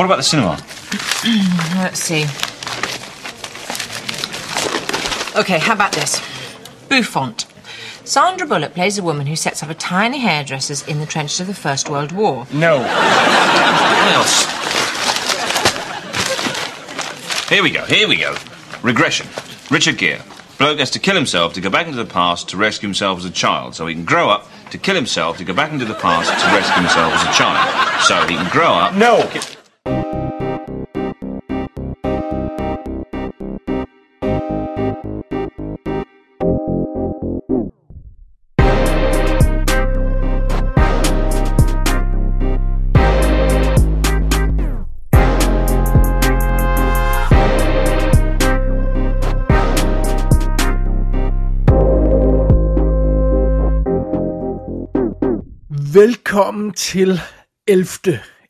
What about the cinema? Let's see. Okay, how about this? Buffon. Sandra Bullock plays a woman who sets up a tiny hairdresser's in the trenches of the First World War. No. What else? Here we go. Regression. Richard Gere. Bloke has to kill himself to go back into the past to rescue himself as a child. So he can grow up to kill himself to go back into the past to rescue himself as a child. So he can grow up... No! Velkommen til 11.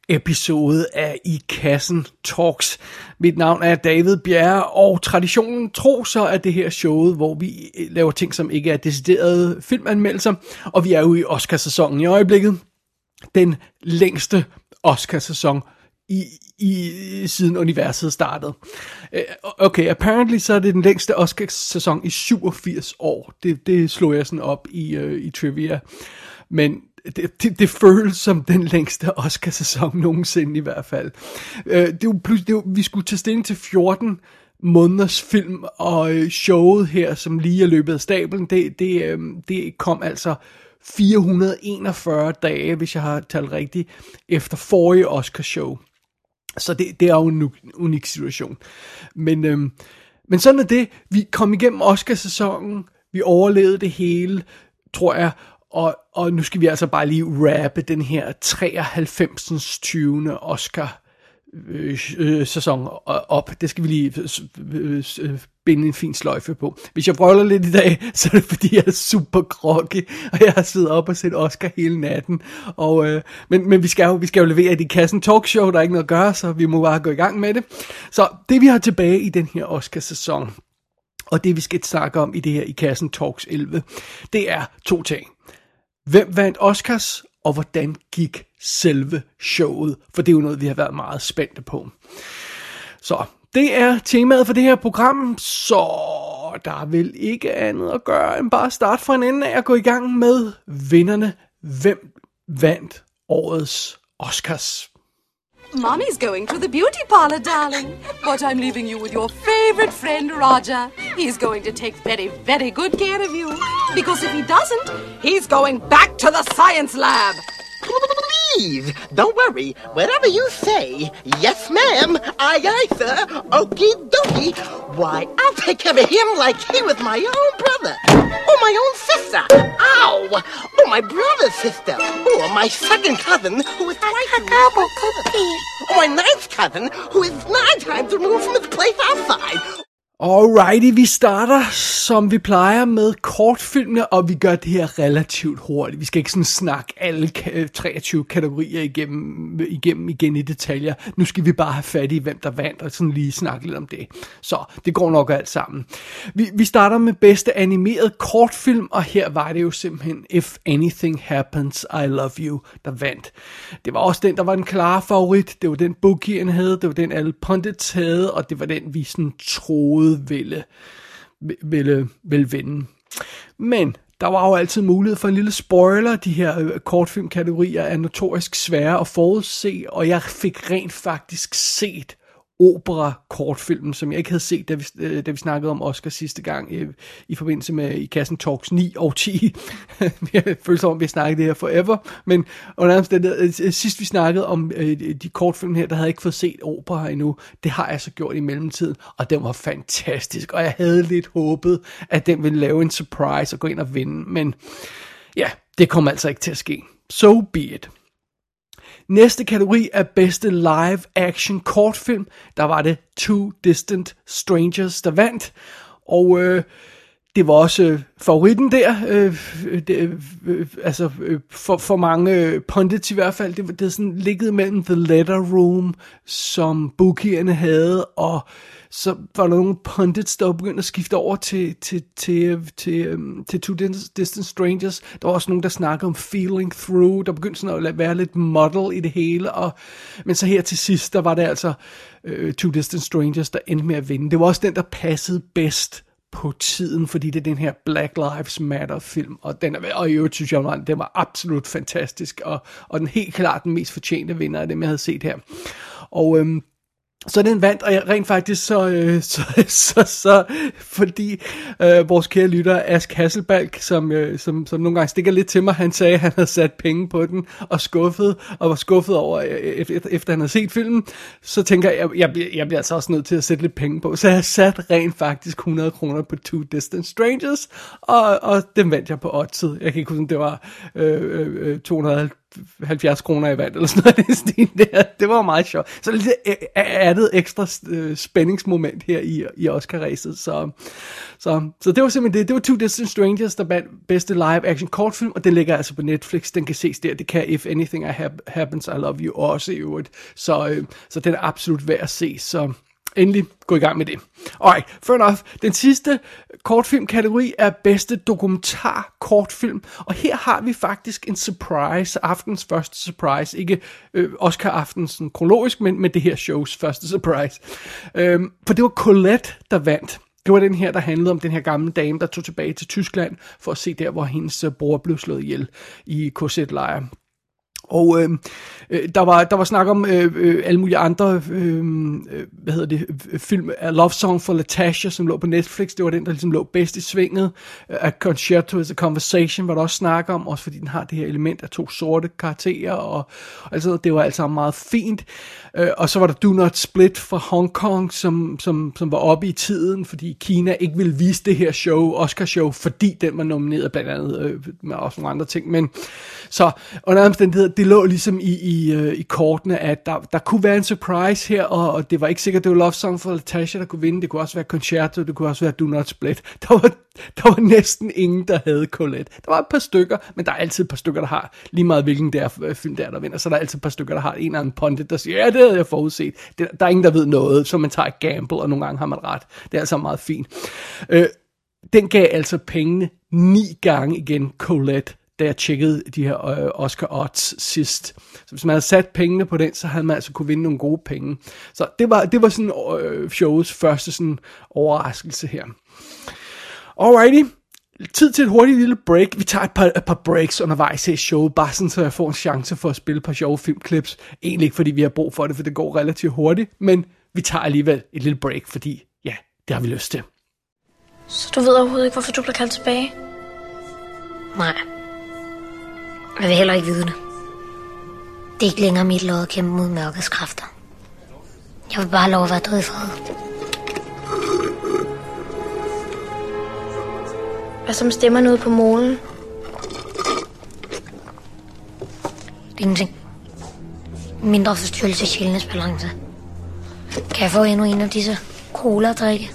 episode af I Kassen Talks. Mit navn er David Bjerre, og traditionen tro så er det her showet, hvor vi laver ting, som ikke er deciderede filmanmeldelser. Og vi er jo i Oscarsæsonen i øjeblikket. Den længste Oscarsæson i siden universet startede. Okay, apparently så er det den længste Oscarsæson i 87 år. Det slog jeg sådan op i trivia. Men det føles som den længste Oscar-sæson nogensinde i hvert fald. Vi skulle tage stilling til 14 måneders film, og showet her, som lige er løbet af stablen, det kom altså 441 dage, hvis jeg har talt rigtigt, efter forrige Oscar-show. Så det er jo en unik situation. Men sådan er det. Vi kom igennem Oscar-sæsonen, vi overlevede det hele, tror jeg. Og nu skal vi altså bare lige rappe den her 93. 20. Oscar sæson op. Det skal vi lige binde en fin sløjfe på. Hvis jeg brøller lidt i dag, så er det fordi jeg er super groggy, og jeg har siddet op og set Oscar hele natten. Men vi skal jo levere det i Kassen Talkshow, der er ikke noget at gøre, så vi må bare gå i gang med det. Så det vi har tilbage i den her Oscar sæson, og det vi skal snakke om i det her I Kassen Talks 11, det er to ting. Hvem vandt Oscars, og hvordan gik selve showet? For det er jo noget, vi har været meget spændte på. Så det er temaet for det her program, så der er vel ikke andet at gøre, end bare starte fra en ende af at gå i gang med vinderne. Hvem vandt årets Oscars? Mommy's going to the beauty parlor, darling. But I'm leaving you with your favorite friend, Roger. He's going to take very, very good care of you. Because if he doesn't, he's going back to the science lab. Please, don't worry. Whatever you say, yes, ma'am, aye, aye, sir, okie dokie. Why, I'll take care of him like he was my own brother. Or my own sister. Ow! Or my brother's sister. Or my second cousin, who is twice removed from his place. Or my ninth cousin, who is 9 times removed from his place outside. Alrighty, vi starter, som vi plejer, med kortfilmene, og vi gør det her relativt hurtigt. Vi skal ikke sådan snakke alle 23 kategorier igennem igen i detaljer. Nu skal vi bare have fat i, hvem der vandt, og sådan lige snakke lidt om det. Så det går nok alt sammen. Vi starter med bedste animeret kortfilm, og her var det jo simpelthen If Anything Happens, I Love You, der vandt. Det var også den, der var den klare favorit. Det var den, bookierne havde, det var den, alle pundits havde, og det var den, vi sådan troede ville vinde. Men der var jo altid mulighed for en lille spoiler. De her kortfilmkategorier er notorisk svære at forudse, og jeg fik rent faktisk set opera-kortfilmen, som jeg ikke havde set, da vi snakkede om Oscar sidste gang i forbindelse med I Kassen Talks 9 og 10. Jeg føler som om, vi snakkede det her forever, men sidst vi snakkede om de kortfilm her, der havde jeg ikke fået set opera endnu. Det har jeg så gjort i mellemtiden, og den var fantastisk, og jeg havde lidt håbet, at den ville lave en surprise og gå ind og vinde, men ja, det kom altså ikke til at ske. So be it. Næste kategori er bedste live-action kortfilm. Der var det Two Distant Strangers, der vandt. Og Det var også favoritten der, for mange pundits i hvert fald. Det sådan ligget mellem The Letter Room, som bookierne havde, og så var der nogle pundits, der begyndte at skifte over til Two Distant Strangers. Der var også nogen, der snakkede om Feeling Through, der begyndte sådan at være lidt model i det hele. Men så her til sidst, der var det altså Two Distant Strangers, der endte med at vinde. Det var også den, der passede bedst på tiden, fordi det er den her Black Lives Matter film, og i øvrigt synes jeg, den var absolut fantastisk, og den helt klart den mest fortjente vinder af dem, jeg havde set her. Og så den vandt, og jeg rent faktisk fordi vores kære lytter Ask Hasselbalg, som nogle gange stikker lidt til mig, han sagde, at han havde sat penge på den, og var skuffet over, efter han havde set filmen, så tænker jeg, jeg bliver altså også nødt til at sætte lidt penge på, så jeg sat rent faktisk 100 kroner på Two Distant Strangers, og den vandt jeg på oddset. Jeg kan ikke huske, om det var 270 kroner i vand, eller sådan noget. Det var meget sjovt. Så lidt addet ekstra spændingsmoment her i Oscar-ræset. Så det var simpelthen det. Det var Two Distant Strangers, der vandt bedste live action kortfilm, og den ligger altså på Netflix. Den kan ses der. Det kan If Anything Happens, I Love You også i øvrigt. Så den er absolut værd at se. Så endelig gå i gang med det. Alright, fair enough. Den sidste kortfilmkategori er bedste dokumentar-kortfilm, og her har vi faktisk en surprise, aftens første surprise, ikke Oscar-aftens kronologisk, men det her shows første surprise. For det var Colette, der vandt. Det var den her, der handlede om den her gamle dame, der tog tilbage til Tyskland for at se der, hvor hendes bror blev slået ihjel i KZ-lejre. Og der var snak om alle mulige andre, film, A Love Song for Latasha, som lå på Netflix, det var den, der ligesom lå bedst i svinget. A Concerto is a Conversation, var der også snak om, også fordi den har det her element af to sorte karakterer, og altså, det var altså meget fint. Og så var der Do Not Split fra Hong Kong, som var oppe i tiden, fordi Kina ikke ville vise det her show, Oscar-show, fordi den var nomineret, blandt andet med også nogle andre ting, men så under omstændighed, det lå ligesom i kortene, at der kunne være en surprise her, og det var ikke sikkert, det var Love Song for Latasha, der kunne vinde. Det kunne også være Concerto, det kunne også være Do Not Split. Der var næsten ingen, der havde Colette. Der var et par stykker, men der er altid et par stykker, der har, lige meget hvilken der film der vinder, så der er altid et par stykker, der har en eller anden pundit, der siger, ja, det havde jeg forudset. Der er ingen, der ved noget, så man tager et gamble, og nogle gange har man ret. Det er altså meget fint. Den gav altså pengene 9 gange igen, Colette, da jeg tjekkede de her Oscar odds sidst. Så hvis man havde sat pengene på den, så havde man altså kunne vinde nogle gode penge. Så det var sådan showets første sådan overraskelse her. Alrighty. Tid til et hurtigt lille break. Vi tager et par breaks undervejs i showet, bare sådan, så jeg får en chance for at spille et par sjove filmklips. Egentlig ikke, fordi vi har brug for det, for det går relativt hurtigt, men vi tager alligevel et lille break, fordi ja, det har vi lyst til. Så du ved overhovedet ikke, hvorfor du blev kaldt tilbage? Nej. Jeg vil heller ikke vide det. Det er ikke længere mit lod at kæmpe mod mørkets kræfter. Jeg vil bare lov at være død i fred. Hvad som stemmer noget på målen? Ingenting. Mindre forstyrrelse i sjælenes balance. Kan jeg få endnu en af disse cola-drikke?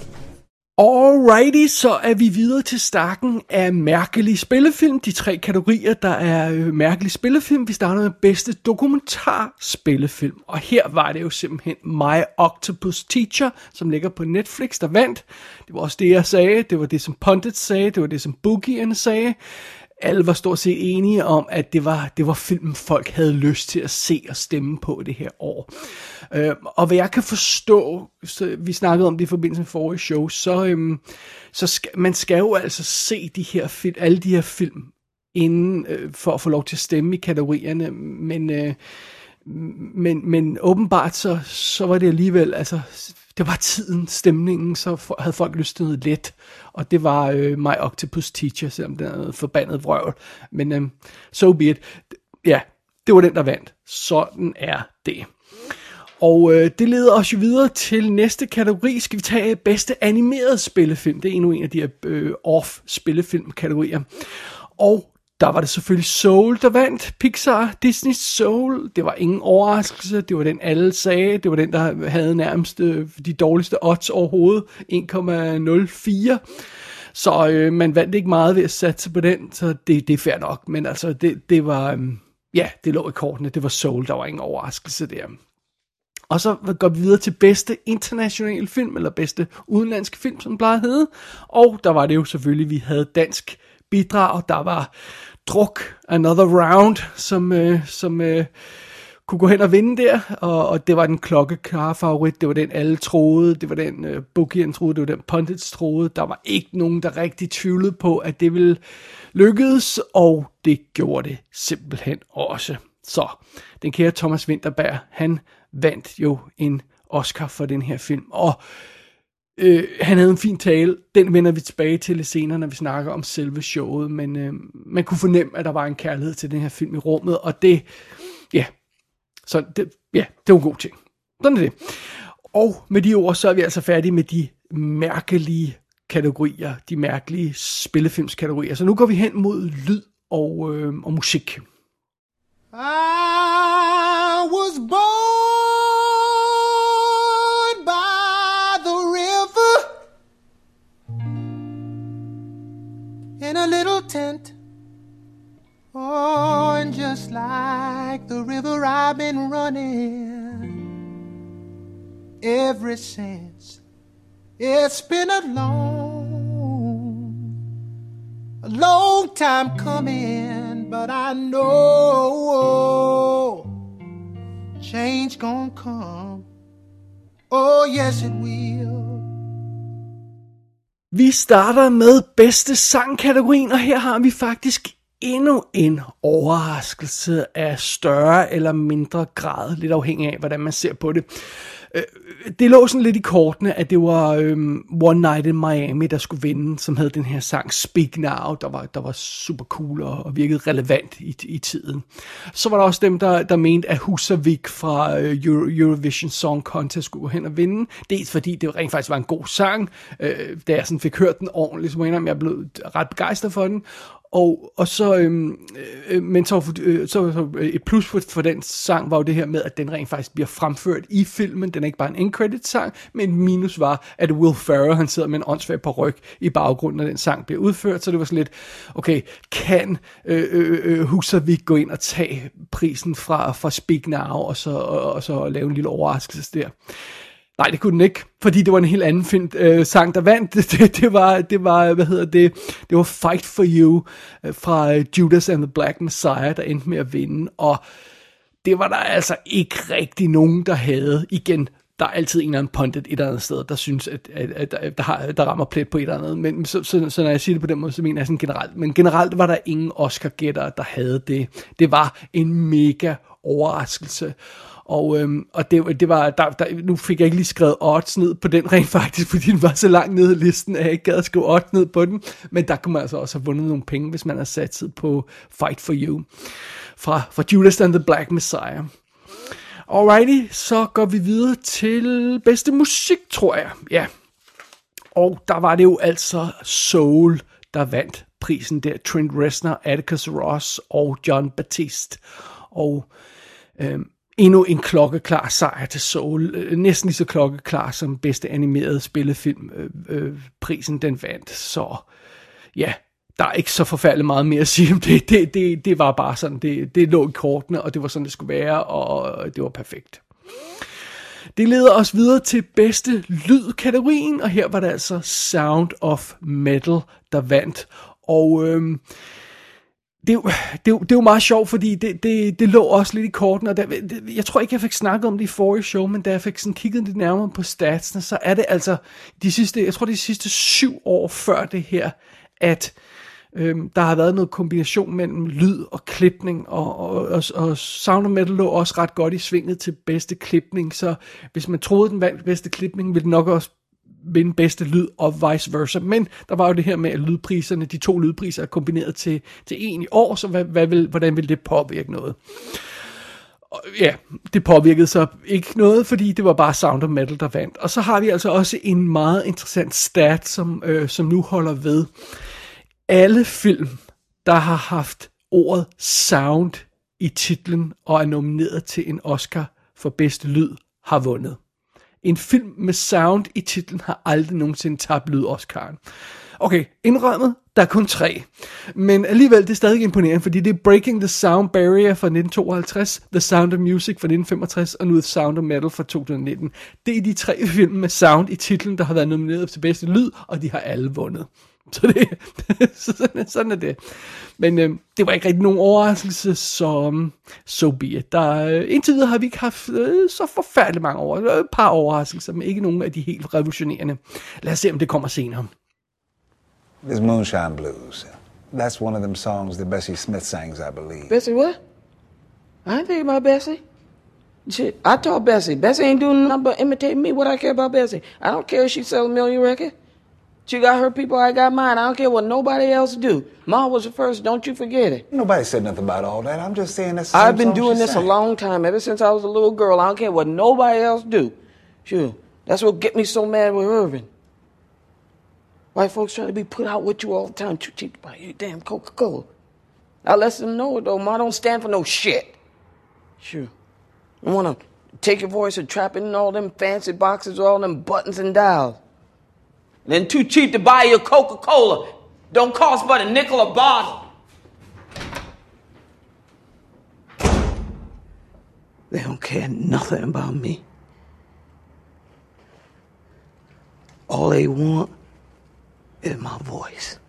Alrighty, så er vi videre til stakken af mærkelige spillefilm. De 3 kategorier, der er mærkelige spillefilm. Vi starter med bedste dokumentarspillefilm. Og her var det jo simpelthen My Octopus Teacher, som ligger på Netflix, der vandt. Det var også det, jeg sagde. Det var det, som pundits sagde. Det var det, som bookierne sagde. Alle var stort set enige om, at det var filmen, folk havde lyst til at se og stemme på det her år. Og hvad jeg kan forstå, så vi snakkede om det i forbindelse med forrige show, man skal jo altså se alle de her film, inden for at få lov til at stemme i kategorierne, men åbenbart så var det alligevel, altså det var tiden, stemningen, så havde folk lyst til noget let, og det var My Octopus Teacher, selvom den er noget forbandet vrøvl, men so be it. Ja, det var den, der vandt. Sådan er det. Og det leder os jo videre til næste kategori. Skal vi tage bedste animerede spillefilm? Det er endnu en af de her off-spillefilm-kategorier. Og der var det selvfølgelig Soul, der vandt. Pixar, Disney Soul. Det var ingen overraskelse. Det var den, alle sagde. Det var den, der havde nærmest de dårligste odds overhovedet. 1,04. Så man vandt ikke meget ved at satse på den, så det er fair nok. Men altså, det var, ja, det lå i kortene. Det var Soul, der var ingen overraskelse der. Og så går vi videre til bedste internationale film, eller bedste udenlandske film, som den plejer at hedde. Og der var det jo selvfølgelig, vi havde dansk bidrag. Der var Druk, Another Round, som kunne gå hen og vinde der. Og det var den klokkekar-favorit. Det var den, alle troede. Det var den, bookieren troede. Det var den, pundits troede. Der var ikke nogen, der rigtig tvivlede på, at det ville lykkes. Og det gjorde det simpelthen også. Så den kære Thomas Vinterberg, han vandt jo en Oscar for den her film. Og han havde en fin tale. Den vender vi tilbage til lidt senere, når vi snakker om selve showet. Men man kunne fornemme, at der var en kærlighed til den her film i rummet. Og det, ja, så det, ja, det var en god ting. Sådan er det. Og med de ord, så er vi altså færdige med de mærkelige kategorier. De mærkelige spillefilmskategorier. Så nu går vi hen mod lyd og musik. I was born by the river in a little tent. Oh, and just like the river I've been running ever since. It's been a long time coming. But I know change gonna come. Oh yes it will. Vi starter med bedste sangkategorien, og her har vi faktisk endnu en overraskelse af større eller mindre grad, lidt afhængig af, hvordan man ser på det. Det lå sådan lidt i kortene, at det var One Night in Miami, der skulle vinde, som havde den her sang Speak Now, der var super cool og virkede relevant i tiden. Så var der også dem, der mente, at Húsavík fra Eurovision Song Contest skulle hen og vinde. Dels fordi det rent faktisk var en god sang, da jeg sådan fik hørt den ordentligt, så må jeg indrømme, jeg blev ret begejstret for den. Og så, men så et plus for den sang var jo det her med, at den rent faktisk bliver fremført i filmen. Den er ikke bare en end-credit sang, men minus var, at Will Ferrell, han sidder med en åndssvag peruk i baggrunden, når den sang bliver udført. Så det var sådan lidt, okay, kan Húsavík gå ind og tage prisen fra Speak Now, og så lave en lille overraskelse der? Nej, det kunne den ikke, fordi det var en helt anden film, sang, der vandt. Det var, hvad hedder det? Det var Fight for You fra Judas and the Black Messiah, der endte med at vinde. Og det var der altså ikke rigtig nogen, der havde. Igen, der er altid en eller anden pundit et eller andet sted, der synes, at der rammer plet på et eller andet. Men så når jeg siger det på den måde, så mener jeg sådan generelt. Men generelt var der ingen Oscar-gættere, der havde det. Det var en mega overraskelse. Og det var der, nu fik jeg ikke lige skrevet odds ned på den rent faktisk, fordi den var så langt nede i listen, at jeg ikke gad at skrive odds ned på den. Men der kunne man altså også have vundet nogle penge, hvis man havde satset på Fight for You fra Judas and the Black Messiah. Alrighty, så går vi videre til bedste musik, tror jeg. Ja. Og der var det jo altså Soul, der vandt prisen der. Trent Reznor, Atticus Ross og John Batiste. Og endnu en klokkeklar sejr til Soul. Næsten lige så klokkeklar som bedste animerede spillefilm. Prisen den vandt. Så ja, der er ikke så forfærdeligt meget mere at sige om det. Det var bare sådan, det lå i kortene, og det var sådan, det skulle være, og det var perfekt. Det leder os videre til bedste lydkategorien, og her var det altså Sound of Metal, der vandt. Og Det er jo meget sjovt, fordi det lå også lidt i korten, og jeg tror ikke, jeg fik snakket om det i forrige show, men da jeg fik sådan kigget lidt nærmere på statsene, så er det altså de sidste 7 år før det her, at der har været noget kombination mellem lyd og klipning, og Sound of Metal lå også ret godt i svinget til bedste klipning, så hvis man troede, den vandt bedste klipning, ville den nok også vinde bedste lyd og vice versa, men der var jo det her med, at lydpriserne, de to lydpriser er kombineret til en i år, så hvordan ville det påvirke noget? Og ja, det påvirkede så ikke noget, fordi det var bare Sound of Metal, der vandt. Og så har vi altså også en meget interessant stat, som nu holder ved. Alle film, der har haft ordet sound i titlen og er nomineret til en Oscar for bedste lyd, har vundet. En film med sound i titlen har aldrig nogensinde tabt lyd-Oscaren. Okay, indrømmet, der er kun 3. Men alligevel, det er stadig imponerende, fordi det er Breaking the Sound Barrier fra 1952, The Sound of Music fra 1965, og nu The Sound of Metal fra 2019. Det er de 3 film med sound i titlen, der har været nomineret til bedste lyd, og de har alle vundet. Så det, sådan er det. Men det var ikke rigtig nogen overraskelse, så so be it. Indtil videre har vi ikke haft så forfærdeligt mange overraskelser. Et par overraskelser, men ikke nogen af de helt revolutionerende. Lad os se, om det kommer senere. There's Moonshine Blues. That's one of them songs that Bessie Smith sings, I believe. Bessie what? I ain't thinking about Bessie. Shit, I told Bessie. Bessie ain't doing nothing but imitate me. What I care about Bessie? I don't care if she sells a million records. She got her people, I got mine. I don't care what nobody else do. Ma was the first, don't you forget it. Nobody said nothing about all that. I'm just saying that's the same I've been doing this sang. A long time, ever since I was a little girl. I don't care what nobody else do. Sure, that's what get me so mad with Irvin. White folks trying to be put out with you all the time. Too cheap to buy you damn Coca-Cola. I let them know it, though. Ma don't stand for no shit. Sure. I want to take your voice and trap it in all them fancy boxes, all them buttons and dials. And then too cheap to buy your Coca-Cola. Don't cost but a nickel a bottle. They don't care nothing about me. All they want is my voice.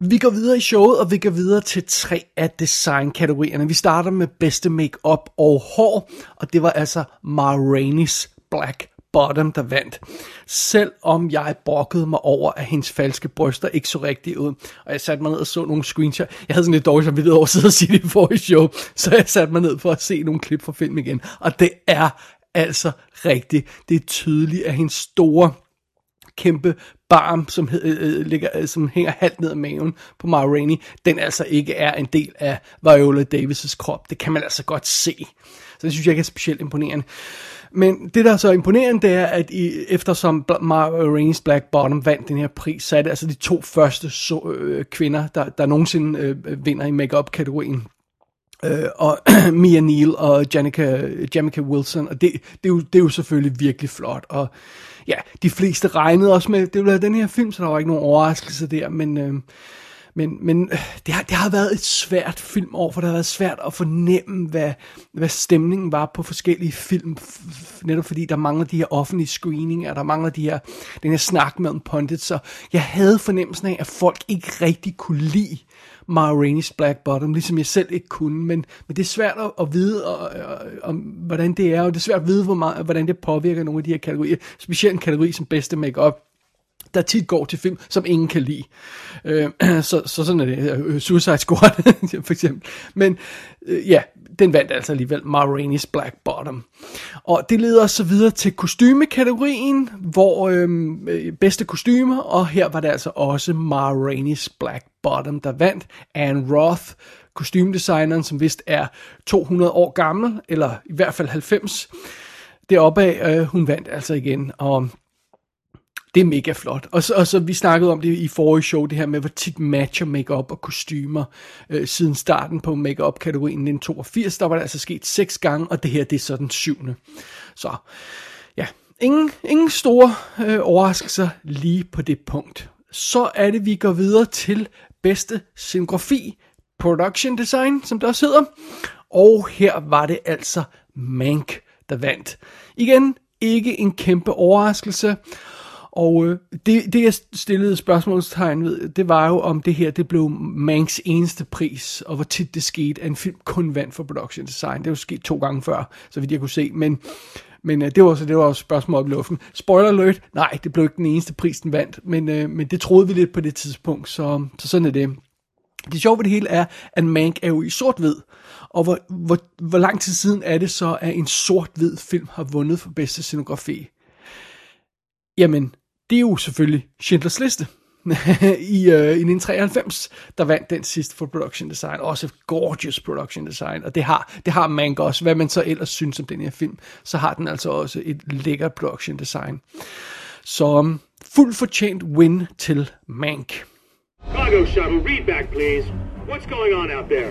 Vi går videre i showet, og vi går videre til 3 af design-kategorierne. Vi starter med bedste make-up og hår, og det var altså Ma Rainey's Black Bottom, der vandt. Selvom jeg brokkede mig over, at hendes falske bryster ikke så rigtigt ud, og jeg satte mig ned og så nogle screenshots. Jeg havde sådan lidt dårligt samvittighed over at sidde og sige det i forrige show, så jeg satte mig ned for at se nogle klip fra film igen. Og det er altså rigtigt. Det er tydeligt, at hendes store, kæmpe barm, som hænger halvt ned ad maven på Ma Rainey, den altså ikke er en del af Viola Davis' krop. Det kan man altså godt se. Så det synes jeg ikke er specielt imponerende. Men det, der er så imponerende, det er, at eftersom Ma Rainey's Black Bottom vandt den her pris, så er det altså de 2 første kvinder, der nogensinde vinder i make-up-kategorien. Og Mia Neal og Jamaica Wilson, og det er jo selvfølgelig virkelig flot. Og ja, de fleste regnede også med, det ville være den her film, så der var ikke nogen overraskelse der, men det har været et svært filmår, for det har været svært at fornemme, hvad stemningen var på forskellige film, netop fordi der mangler de her offentlige screeninger, der mangler den her snak mellem pundits, så jeg havde fornemmelsen af, at folk ikke rigtig kunne lide Ma Rainey's Black Bottom, ligesom jeg selv ikke kunne, men det er svært at vide, om hvordan det er, og det er svært at vide, hvordan det påvirker nogle af de her kategorier, specielt en kategori som bedste make-up, der tit går til film, som ingen kan lide. Så sådan er det. Suicide Squad, for eksempel. Men ja, den vandt altså alligevel Ma Rainey's Black Bottom. Og det leder os så videre til kostymekategorien, hvor bedste kostymer, og her var det altså også Ma Rainey's Black Bottom, der vandt. Anne Roth, kostymdesigneren, som vist er 200 år gammel, eller i hvert fald 90. Deroppe af, hun vandt altså igen, og det er mega flot. Og så vi snakkede om det i forrige show, det her med, hvor tit matcher make-up og kostymer siden starten på make-up-kategorien 1982. Der var det altså sket 6 gange, og det her, det er så den 7. Så ja, ingen store overraskelser lige på det punkt. Så er det, vi går videre til bedste scenografi, production design, som det også hedder. Og her var det altså Mank, der vandt. Igen, ikke en kæmpe overraskelse. Og det jeg stillede spørgsmålstegn ved, det var jo, om det her, det blev Manks eneste pris, og hvor tit det skete, at en film kun vandt for production design. Det var jo sket 2 gange før, så vidt jeg kunne se, men det var også spørgsmål op i luften. Spoiler alert, nej, det blev ikke den eneste pris, den vandt, men det troede vi lidt på det tidspunkt, så sådan er det. Det sjove ved det hele er, at Mank er jo i sort-hvid, og hvor lang tid siden er det så, at en sort-hvid film har vundet for bedste scenografi? Jamen, det er jo selvfølgelig Schindlers Liste i 1993, der vandt den sidste for production design. Også gorgeous production design, og det har Mank også. Hvad man så ellers synes om den her film, så har den altså også et lækkert production design. Så fuldt fortjent win til Mank. Cargo shuttle, read back please. What's going on out there?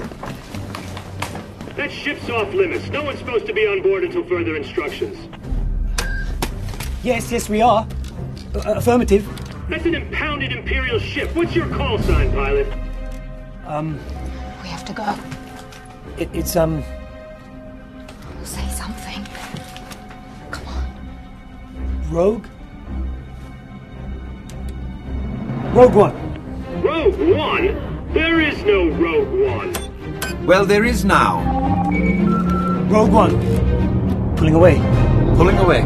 That ship's off limits. No one's supposed to be on board until further instructions. Yes, we are. Affirmative. That's an impounded Imperial ship. What's your call sign, pilot? We have to go. It's We'll say something. Come on. Rogue One. Rogue One? There is no Rogue One. Well, there is now. Rogue One. Pulling away. Pulling away.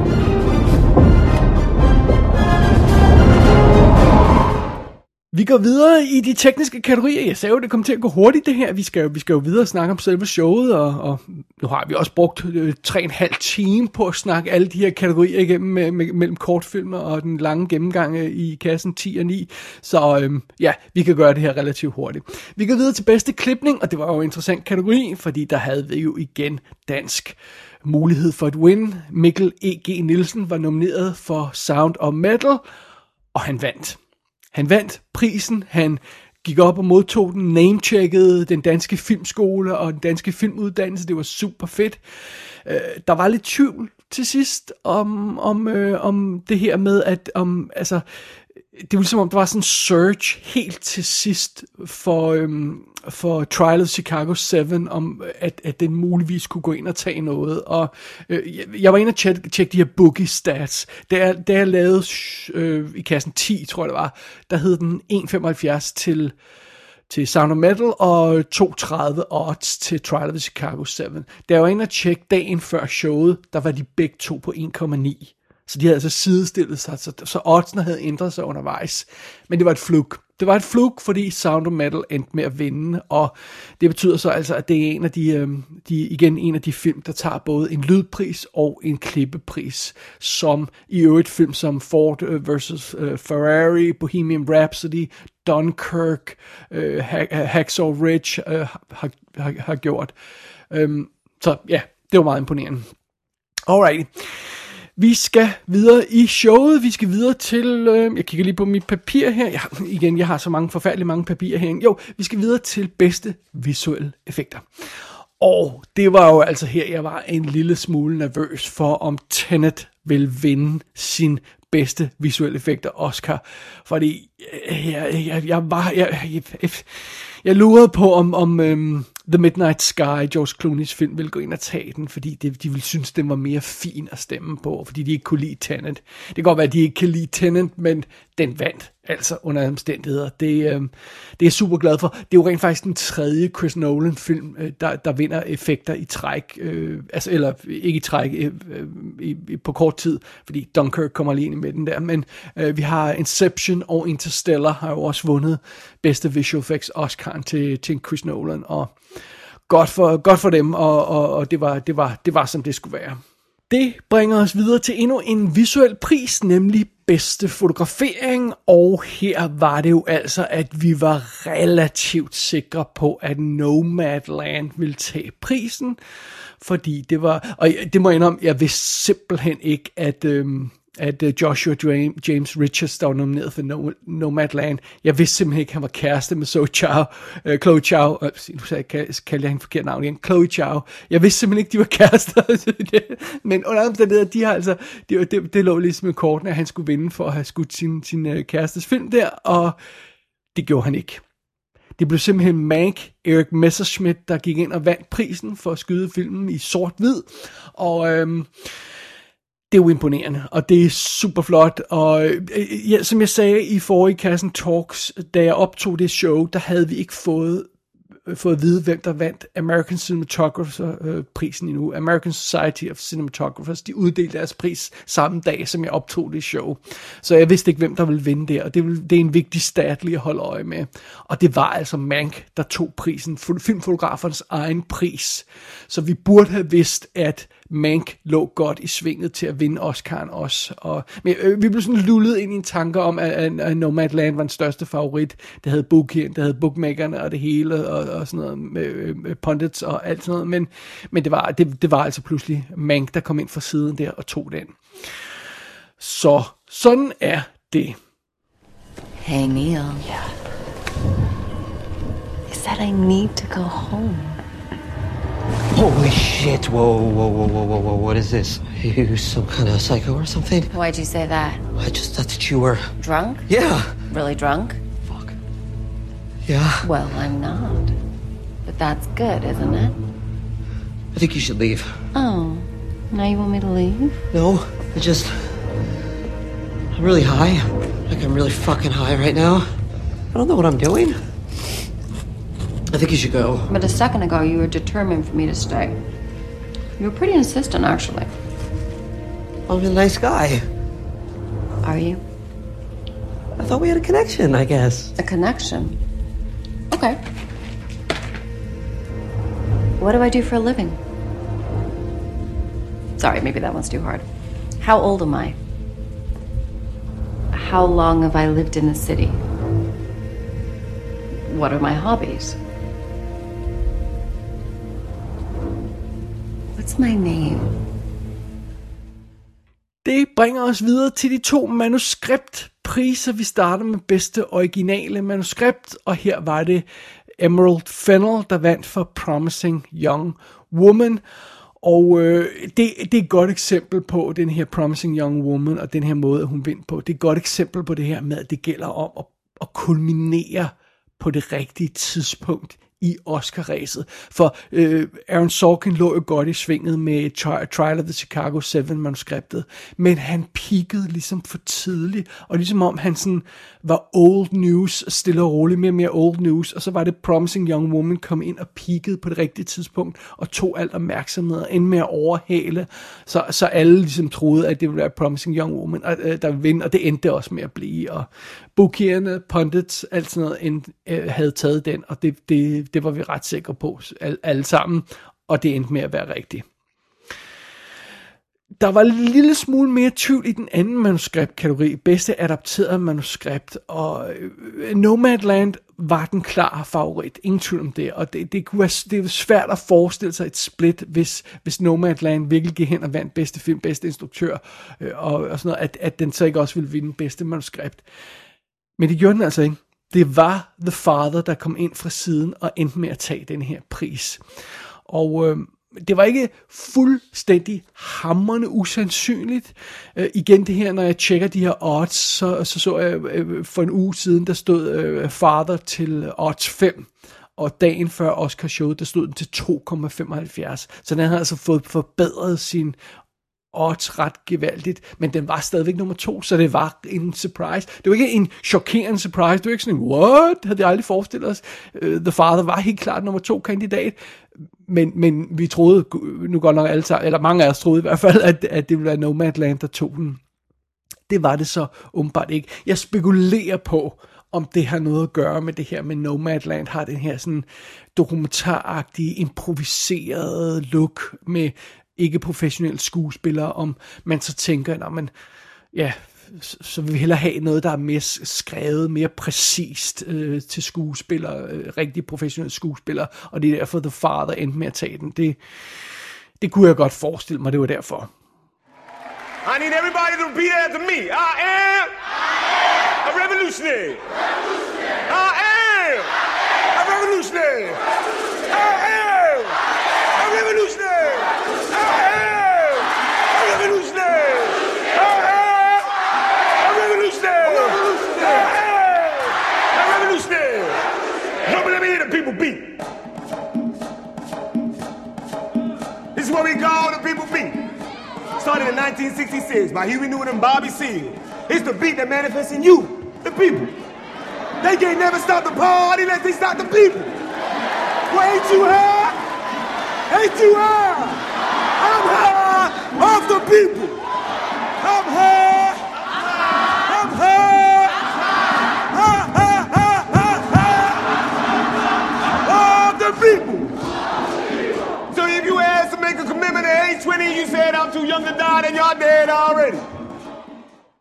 Vi går videre i de tekniske kategorier. Jeg sagde jo, det kommer til at gå hurtigt det her. Vi skal jo videre og snakke om selve showet, og nu har vi også brugt 3,5 timer på at snakke alle de her kategorier igennem mellem kortfilmer og den lange gennemgang i kassen 10 og 9. Så ja, vi kan gøre det her relativt hurtigt. Vi går videre til bedste klipning, og det var jo en interessant kategori, fordi der havde vi jo igen dansk mulighed for et win. Mikkel E.G. Nielsen var nomineret for Sound of Metal, og han vandt. Han vandt prisen, han gik op og modtog den, namecheckede den danske filmskole og den danske filmuddannelse, det var super fedt. Der var lidt tvivl til sidst om det her med, at det var ligesom om, der var sådan en surge helt til sidst for Trial of Chicago 7, om at den muligvis kunne gå ind og tage noget. Og jeg var inde og tjekke de her boogie stats. Da jeg lavede i kassen 10, tror jeg det var, der hed den 1,75 til Sound of Metal og 2,30 odds til Trial of Chicago 7. Da jeg var inde og tjekke dagen før showet, der var de begge to på 1,9. Så de havde altså sidestillet sig, så oddsene havde ændret sig undervejs. Men det var et fluk. Det var et fluk, fordi Sound of Metal endte med at vinde, og det betyder så altså, at det er en af de film, der tager både en lydpris og en klippepris, som i øvrigt film som Ford vs. Ferrari, Bohemian Rhapsody, Dunkirk, Hacksaw Ridge har gjort. Så ja, det var meget imponerende. Alright. Vi skal videre i showet, vi skal videre til, jeg kigger lige på mit papir her, jeg har så mange forfærdeligt mange papirer herinde, vi skal videre til bedste visuelle effekter. Og det var jo altså her, jeg var en lille smule nervøs for, om Tenet ville vinde sin bedste visuelle effekter Oscar, fordi jeg lurede på, om The Midnight Sky, George Clooney's film, ville gå ind og tage den, fordi de ville synes, den var mere fin at stemme på, fordi de ikke kunne lide Tenet. Det kan godt være, at de ikke kan lide Tenet, men den vandt, altså under omstændigheder. Det er jeg super glad for. Det er jo rent faktisk den tredje Chris Nolan-film, der vinder effekter i træk, eller ikke i træk, på kort tid, fordi Dunkirk kommer lige ind i midten der, men vi har Inception og Interstellar har jo også vundet bedste visual effects Oscar til Chris Nolan, og godt for dem, og det var som det skulle være. Det bringer os videre til endnu en visuel pris, nemlig bedste fotografering, og her var det jo altså, at vi var relativt sikre på, at Nomadland ville tage prisen, fordi det var, og det må jeg indrømme, jeg vidste simpelthen ikke, at Joshua James Richards, der var nomineret for Nomadland, jeg vidste simpelthen ikke, han var kæreste med Chloe Zhao, nu kalder jeg hende forkert navn igen, Chloe Zhao, jeg vidste simpelthen ikke, de var kærester, men under andre omstændigheder, de har altså, det lå ligesom i kortene, at han skulle vinde for at have skudt sin kærestes film der, og det gjorde han ikke. Det blev simpelthen Mank, Erik Messerschmidt, der gik ind og vandt prisen for at skyde filmen i sort-hvid, og det er jo imponerende, og det er super flot, og ja, som jeg sagde i forrige Kassen Talks, da jeg optog det show, der havde vi ikke fået at vide, hvem der vandt American Cinematographer-prisen endnu. American Society of Cinematographers, de uddelte deres pris samme dag, som jeg optog det show. Så jeg vidste ikke, hvem der ville vinde der, og det er en vigtig stat lige at holde øje med. Og det var altså Mank, der tog prisen, filmfotografernes egen pris. Så vi burde have vidst, at Mank lå godt i svinget til at vinde Oscar'en også. Men vi blev sådan lullet ind i en tanke om, at Nomadland var den største favorit. Det havde bookmakerne, og det hele, og sådan noget med pundits og alt sådan noget. Men det var altså pludselig Mank, der kom ind fra siden der og tog den. Så sådan er det. Hey Neil. Yeah. Is that I need to go home? Holy shit, whoa, what is this? Are you some kind of psycho or something? Why'd you say that? I just thought that you were... Drunk? Yeah. Really drunk? Fuck. Yeah. Well, I'm not. But that's good, isn't it? I think you should leave. Oh, now you want me to leave? No, I just... I'm really high. Like, I'm really fucking high right now. I don't know what I'm doing. I think you should go. But a second ago, you were determined for me to stay. You were pretty insistent, actually. I'm a nice guy. Are you? I thought we had a connection, I guess. A connection? Okay. What do I do for a living? Sorry, maybe that one's too hard. How old am I? How long have I lived in the city? What are my hobbies? What's my name? Det bringer os videre til de to manuskriptpriser. Vi starter med bedste originale manuskript, og her var det Emerald Fennell, der vandt for Promising Young Woman. Og det er et godt eksempel på den her Promising Young Woman, og den her måde, hun vinder på. Det er et godt eksempel på det her med, at det gælder om at kulminere på det rigtige tidspunkt i Oscar-ræset. For Aaron Sorkin lå jo godt i svinget med Trial of the Chicago 7-manuskriptet, men han peakede ligesom for tidligt, og ligesom om han sådan var old news, stille og roligt, mere og mere old news, og så var det Promising Young Woman kom ind og peakede på det rigtige tidspunkt, og tog alt opmærksomhed, og endte med at overhale, så alle ligesom troede, at det ville være Promising Young Woman, der ville vinde, og det endte også med at blive, og bookierne, pundits, alt sådan noget, havde taget den, og det var vi ret sikre på alle sammen, og det endte med at være rigtigt. Der var en lille smule mere tvivl i den anden manuskriptkategori, bedste adapteret manuskript, og Nomadland var den klare favorit, ingen tvivl om det, og det var svært at forestille sig et split, hvis Nomadland virkelig gik hen og vandt bedste film, bedste instruktør, og sådan noget, at den så ikke også ville vinde bedste manuskript. Men det gjorde den altså ikke. Det var The Father, der kom ind fra siden og endte med at tage den her pris. Og det var ikke fuldstændig hamrende usandsynligt. Igen det her, når jeg tjekker de her odds, så jeg for en uge siden, der stod Father til odds 5. Og dagen før Oscar showet, der stod den til 2,75. Så den havde altså fået forbedret sin odds ret gevaldigt, men den var stadigvæk nummer 2, så det var en surprise. Det var ikke en chokerende surprise, det var ikke sådan en, what? Havde jeg aldrig forestillet os. The Father var helt klart nummer 2 kandidat, men vi troede, nu godt nok alle sammen, eller mange af os troede i hvert fald, at det ville være Nomadland, der tog den. Det var det så åbenbart ikke. Jeg spekulerer på, om det har noget at gøre med det her med Nomadland, har den her sådan dokumentaragtige, improviserede look med ikke professionelle skuespillere, om man så tænker, så vil vi hellere have noget, der er mere skrevet, mere præcist til skuespillere, rigtig professionelle skuespillere, og det er derfor The Father endte med at tage den. Det kunne jeg godt forestille mig, det var derfor. I need everybody to repeat after me. I am a revolutionary. I am a revolutionary. I am a revolutionary. This is what we call the people beat. Started in 1966 by Huey Newton and Bobby Seale. It's the beat that manifests in you, the people. They can't never stop the party unless they stop the people. Well, ain't you high? Ain't you high? I'm high off the people. I'm high. I'm high.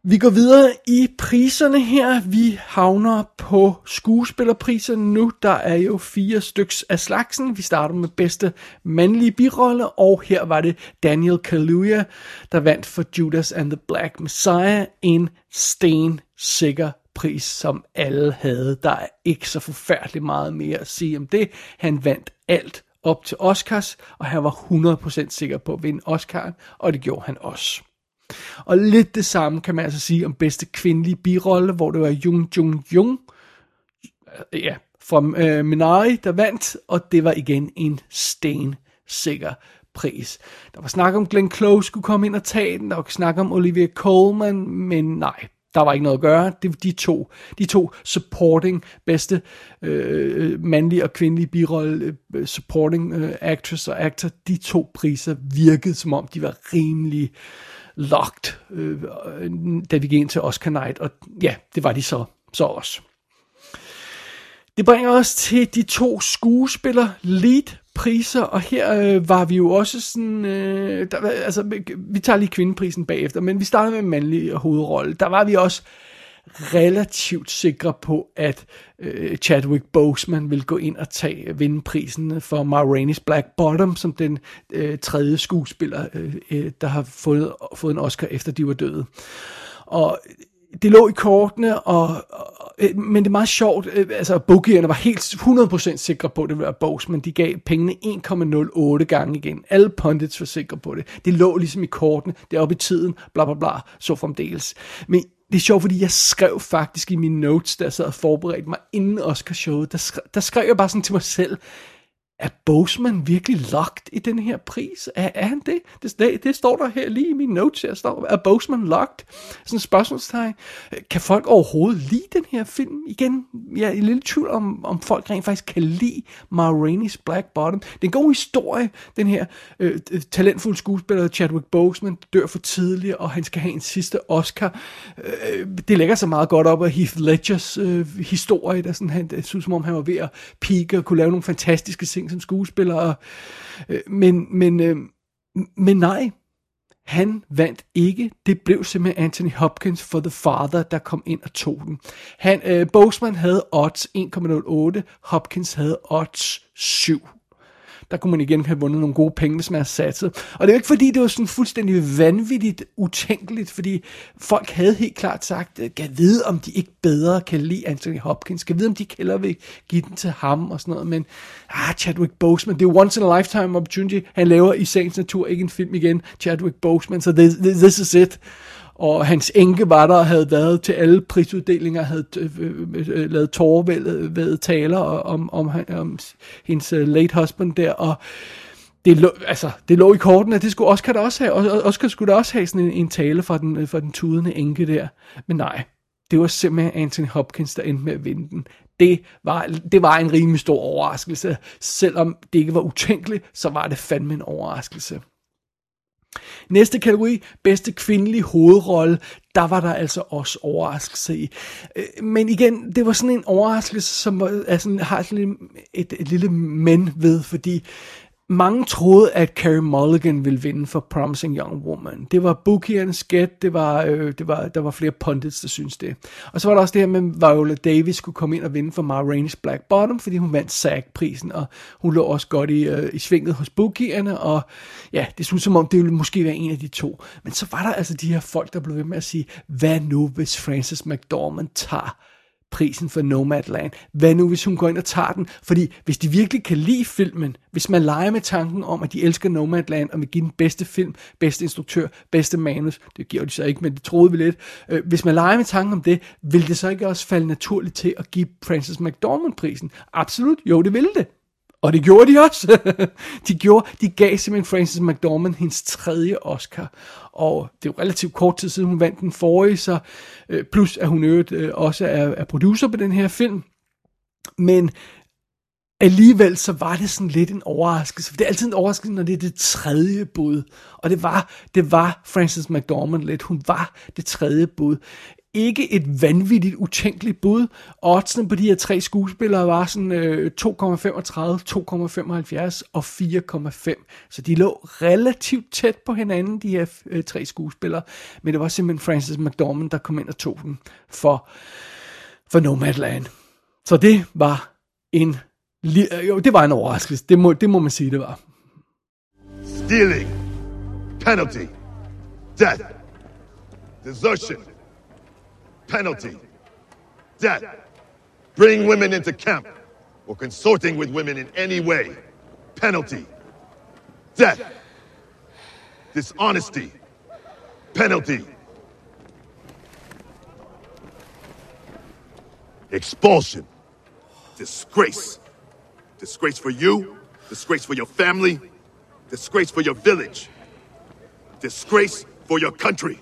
Vi går videre i priserne her. Vi havner på skuespillerpriserne nu. Der er jo 4 styks af slagsen. Vi starter med bedste mandlige birolle, og her var det Daniel Kaluuya, der vandt for Judas and the Black Messiah. En stensikker pris, som alle havde. Der er ikke så forfærdeligt meget mere at sige om det. Han vandt alt. op til Oscars, og han var 100% sikker på at vinde Oscaren, og det gjorde han også. Og lidt det samme kan man altså sige om bedste kvindelige birolle, hvor det var Jung Jung-Jung fra Minari, der vandt, og det var igen en stensikker pris. Der var snak om Glenn Close skulle komme ind og tage den, der var snak om Olivia Colman, men nej, der var ikke noget at gøre. Det var de to supporting bedste mandlige og kvindelige birolle, supporting actress og actor, de to priser virkede som om de var rimelig locked, da vi gik ind til Oscar Night, og ja, det var de så også. Det bringer os til de to skuespiller lead priser, og her var vi jo også sådan, vi tager lige kvindeprisen bagefter, men vi starter med en mandlig hovedrolle. Der var vi også relativt sikre på, at Chadwick Boseman ville gå ind og vinde prisen for Ma Rainey's Black Bottom, som den tredje skuespiller, der har fået en Oscar efter de var døde. Og det lå i kortene, men det er meget sjovt, altså boggierne var helt 100% sikre på, at det ville være Boseman, men de gav pengene 1,08 gange igen. Alle pundits var sikre på det. Det lå ligesom i kortene, det er oppe i tiden, bla bla bla, så fremdeles. Men det er sjovt, fordi jeg skrev faktisk i mine notes, da jeg sad og forberedte mig inden Oscarshowet, der skrev jeg bare sådan til mig selv, er Boseman virkelig locked i den her pris? Er han det? Det står der her lige i mine notes, jeg står, er Boseman locked? Sådan et spørgsmålstegn. Kan folk overhovedet lide den her film? Igen, jeg er lidt i tvivl om folk rent faktisk kan lide Ma Rainey's Black Bottom. Det er en god historie, den her talentfulde skuespiller Chadwick Boseman dør for tidligt, og han skal have en sidste Oscar. Det lægger sig meget godt op af Heath Ledgers historie, der sådan, han synes som om han var ved at peake og kunne lave nogle fantastiske ting som skuespiller, men nej, han vandt ikke. Det blev simpelthen Anthony Hopkins for The Father, der kom ind og tog den. Boseman havde odds 1,08, Hopkins havde odds 7. Der kunne man igen have vundet nogle gode penge, hvis man havde satset. Og det er jo ikke fordi, det var sådan fuldstændig vanvittigt utænkeligt, fordi folk havde helt klart sagt, kan vide, om de ikke bedre kan lide Anthony Hopkins, kan vide, om de ikke hellere vil give den til ham og sådan noget, men Chadwick Boseman, det er once in a lifetime opportunity, han laver i sagens natur ikke en film igen, Chadwick Boseman, så this is it. Og hans enke var der og havde været til alle prisuddelinger, havde lavet tårervædede taler om hendes late husband der, og det lå i korten, at det skulle Oscar da også have, og Oscar skulle da også have sådan en tale fra den tudende enke der, men nej, det var simpelthen Anthony Hopkins, der endte med at vinde den. Det var en rimelig stor overraskelse, selvom det ikke var utænkeligt, så var det fandme en overraskelse. Næste kategori, bedste kvindelige hovedrolle, der var der altså også overraskelse i. Men igen, det var sådan en overraskelse, som har sådan et lille men ved, fordi mange troede, at Carey Mulligan ville vinde for Promising Young Woman. Det var bookiernes gæt, der var flere pundits, der synes det. Og så var der også det her med, at Viola Davis skulle komme ind og vinde for Ma Rainey's Black Bottom, fordi hun vandt SAG-prisen, og hun lå også godt i svinget hos bookierne, og ja, det synes som om, det ville måske være en af de to. Men så var der altså de her folk, der blev ved med at sige, hvad nu, hvis Frances McDormand tager prisen for Nomadland? Hvad nu, hvis hun går ind og tager den? Fordi hvis de virkelig kan lide filmen, hvis man leger med tanken om, at de elsker Nomadland og vil give den bedste film, bedste instruktør, bedste manus, det giver de så ikke, men det troede vi lidt. Hvis man leger med tanken om det, vil det så ikke også falde naturligt til at give Frances McDormand-prisen? Absolut, jo, det ville det. Og det gjorde de også. De gav simpelthen Frances McDormand hendes tredje Oscar. Og det er jo relativt kort tid siden, hun vandt den forrige, så plus at hun også er producer på den her film. Men alligevel så var det sådan lidt en overraskelse. For det er altid en overraskelse, når det er det tredje bud. Og det var Frances McDormand lidt. Hun var det tredje bud. Ikke et vanvittigt, utænkeligt bud. Oddsene på de her tre skuespillere var sådan 2,35, 2,75 og 4,5. Så de lå relativt tæt på hinanden, de her tre skuespillere. Men det var simpelthen Frances McDormand, der kom ind og tog den for Nomadland. Så det var en overraskelse. Det må man sige, det var. Stealing. Penalty. Death. Desertion. Penalty, death, bring women into camp, or consorting with women in any way, penalty. Death. Dishonesty. Penalty. Expulsion. Disgrace. Disgrace for you. Disgrace for your family. Disgrace for your village. Disgrace for your country.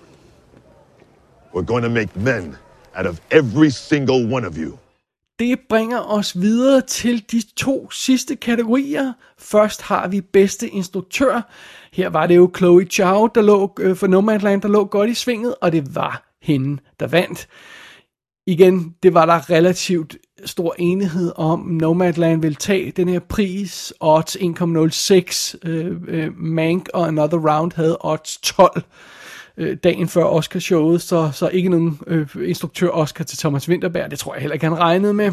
We're going to make men out of every single one of you. Det bringer os videre til de to sidste kategorier. Først har vi bedste instruktør. Her var det jo Chloe Zhao, der lå for Nomadland, der lå godt i svinget, og det var hende, der vandt. Igen, det var der relativt stor enighed om. Nomadland ville tage den her pris. Odds 1,06. Mank og Another Round havde odds 12. Dagen før Oscar-showet, så ikke nogen instruktør-Oscar til Thomas Vinterberg. Det tror jeg heller ikke, han regnede med.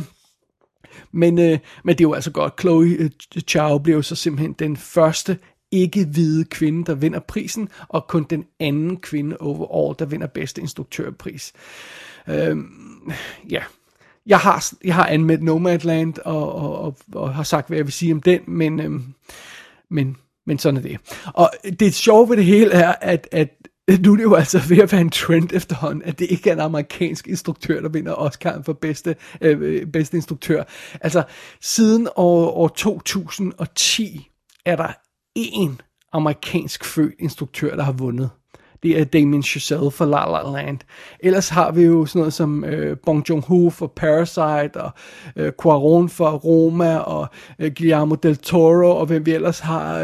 Men det er jo altså godt. Chloe Zhao blev jo så simpelthen den første ikke-hvide kvinde, der vinder prisen, og kun den anden kvinde overall, der vinder bedste instruktørpris. Ja. Jeg har anmeldt Nomadland, og har sagt, hvad jeg vil sige om den, men sådan er det. Og det sjove ved det hele er, at nu er det jo altså ved at være en trend efterhånden, at det ikke er en amerikansk instruktør, der vinder Oscar'en for bedste instruktør. Altså, siden år 2010 er der én amerikansk født instruktør, der har vundet. Det er Damien Chazelle for La La Land. Ellers har vi jo sådan noget som Bong Joon-ho for Parasite, og Cuarón for Roma, og Guillermo del Toro, og hvem vi ellers har.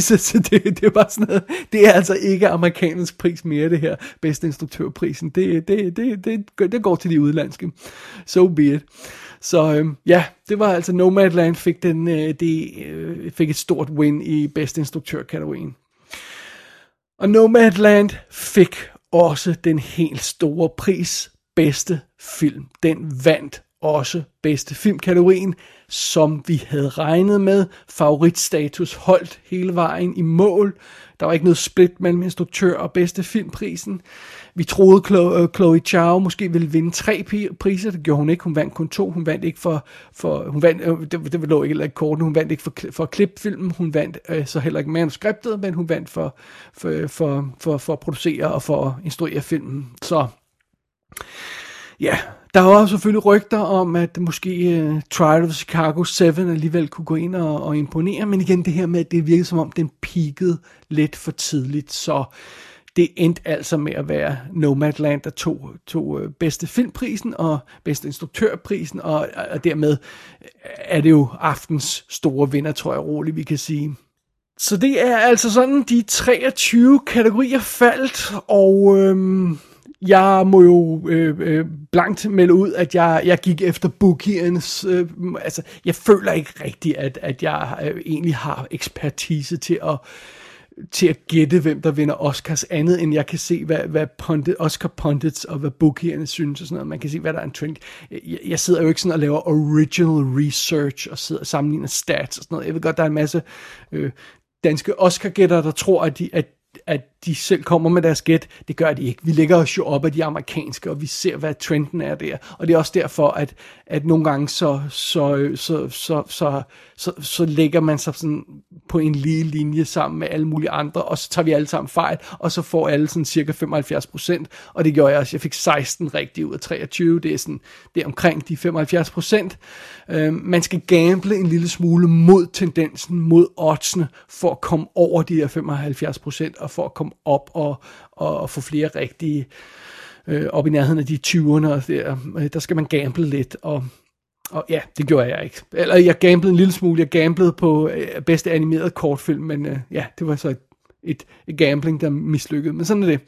Så det er bare sådan noget. Det er altså ikke amerikansk pris mere, det her bedste instruktørprisen. Det går til de udlandske. So be it. Så ja, det var altså Nomadland fik et stort win i bedste instruktørkategorien. Og Nomadland fik også den helt store pris, bedste film. Den vandt også bedste filmkategorien, som vi havde regnet med. Favoritstatus holdt hele vejen i mål. Der var ikke noget split mellem instruktør og bedste filmprisen. Vi troede, Chloe Zhao måske ville vinde 3 priser. Det gjorde hun ikke. Hun vandt kun 2. Hun vandt ikke for hun vandt, det lå ikke korten. Hun vandt ikke for klipfilmen. Hun vandt så heller ikke manuskriptet, men hun vandt for at producere og for at instruere filmen. Så ja, der var selvfølgelig rygter om, at måske Trial of Chicago 7 alligevel kunne gå ind og imponere, men igen det her med, at det virkede som om, den peakede lidt for tidligt, så det endte altså med at være Nomadland, der tog bedste filmprisen og bedste instruktørprisen, og dermed er det jo aftens store vinder, tror jeg roligt, vi kan sige. Så det er altså sådan, de 23 kategorier faldt, og jeg må jo blankt melde ud, at jeg gik efter bookierens. Altså, jeg føler ikke rigtigt, at jeg egentlig har ekspertise til at gætte, hvem der vinder Oscars, andet end jeg kan se, hvad Oscar pundits og hvad bookiernes synes og sådan noget. Man kan se, hvad der er en trend. Jeg sidder jo ikke sådan og laver original research og sidder og sammenligner stats og sådan noget. Jeg ved godt, der er en masse danske Oscar-gættere, der tror, at de selv kommer med deres gæt. Det gør de ikke. Vi lægger os jo op af de amerikanske, og vi ser, hvad trenden er der. Og det er også derfor, at nogle gange så lægger man sig sådan på en lige linje sammen med alle mulige andre, og så tager vi alle sammen fejl, og så får alle sådan cirka 75%, og det gjorde jeg også. Jeg fik 16 rigtigt ud af 23. Det er sådan, det er omkring de 75%. Man skal gamble en lille smule mod tendensen, mod oddsene, for at komme over de der 75%, og for at komme op og få flere rigtige op i nærheden af de 20'erne. Der skal man gamble lidt, og ja, det gjorde jeg ikke. Eller jeg gamblede en lille smule. Jeg gamblede på bedste animeret kortfilm, men ja, det var så et gambling, der mislykkede. Men sådan er det.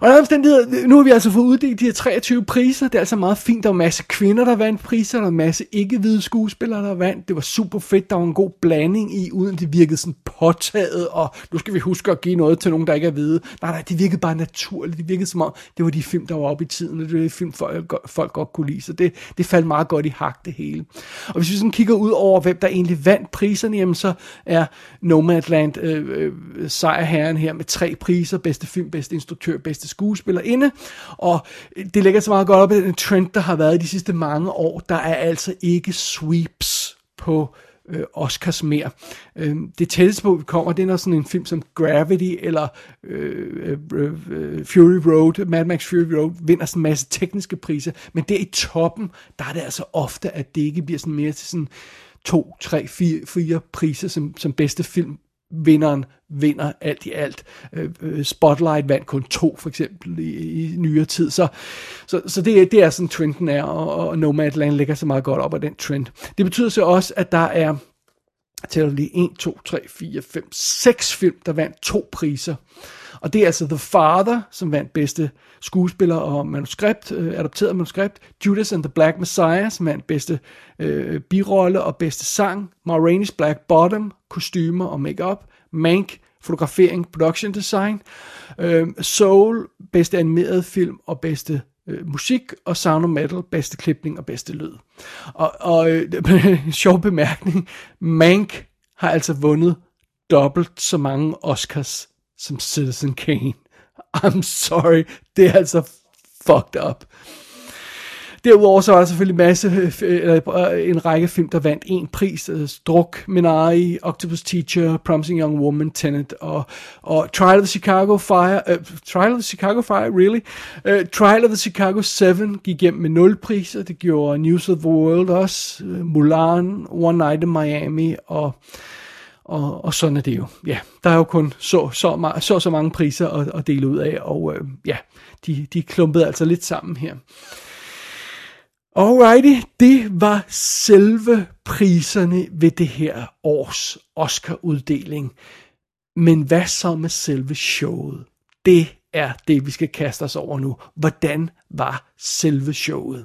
Og der omstændighed, nu har vi altså fået uddelt de her 23 priser. Det er altså meget fint. Der var en masse kvinder, der vandt priser. Der var en masse ikke-hvide skuespillere, der vandt. Det var super fedt. Der var en god blanding i, uden det virkede sådan påtaget. Og nu skal vi huske at give noget til nogen, der ikke er hvide. Nej, det virkede bare naturligt. Det virkede som om, det var de film, der var oppe i tiden. Og det var de film, folk godt kunne lide. Så det faldt meget godt i hak, det hele. Og hvis vi sådan kigger ud over, hvem der egentlig vandt priserne, jamen så er Nomadland sejrherren her med 3 priser. Bedste film, bedste instruktør, bedste skuespillerinde, og det lægger så meget godt op i den trend, der har været de sidste mange år. Der er altså ikke sweeps på Oscars mere. Det tætteste på, vi kommer, det er når sådan en film som Gravity eller Fury Road, Mad Max Fury Road, vinder sådan en masse tekniske priser, men det i toppen, der er det altså ofte, at det ikke bliver sådan mere til sådan 2, 3, 4 priser, som bedste film vinderen vinder alt i alt. Spotlight vandt kun 2 for eksempel i nyere tid. Så det er sådan trenden er, og Nomadland ligger så meget godt op af den trend. Det betyder så også, at der er tæller lige 1, 2, 3, 4, 5, 6 film, der vandt 2 priser. Og det er altså The Father, som vandt bedste skuespiller og manuskript, adopteret manuskript. Judas and the Black Messiah, som vandt bedste birolle og bedste sang. Ma Rainey's Black Bottom, kostymer og makeup. Mank, fotografering, production design. Soul, bedste animeret film og bedste musik, og Sound of Metal, bedste klipning og bedste lyd. Og en sjov bemærkning, Mank har altså vundet dobbelt så mange Oscars som Citizen Kane. I'm sorry, det er altså fucked up. Derudover så var der selvfølgelig en række film, der vandt 1 pris. Druk, Minari, Octopus Teacher, Promising Young Woman, Tenet og Trial of the Chicago Fire. Trial of the Chicago Fire, really? Trial of the Chicago 7 gik hjem med 0 priser. Det gjorde News of the World også. Mulan, One Night in Miami og sådan er det jo. Ja, der er jo kun så mange priser at dele ud af, og ja, de klumpede altså lidt sammen her. Alrighty, det var selve priserne ved det her års Oscar-uddeling. Men hvad så med selve showet? Det er det, vi skal kaste os over nu. Hvordan var selve showet?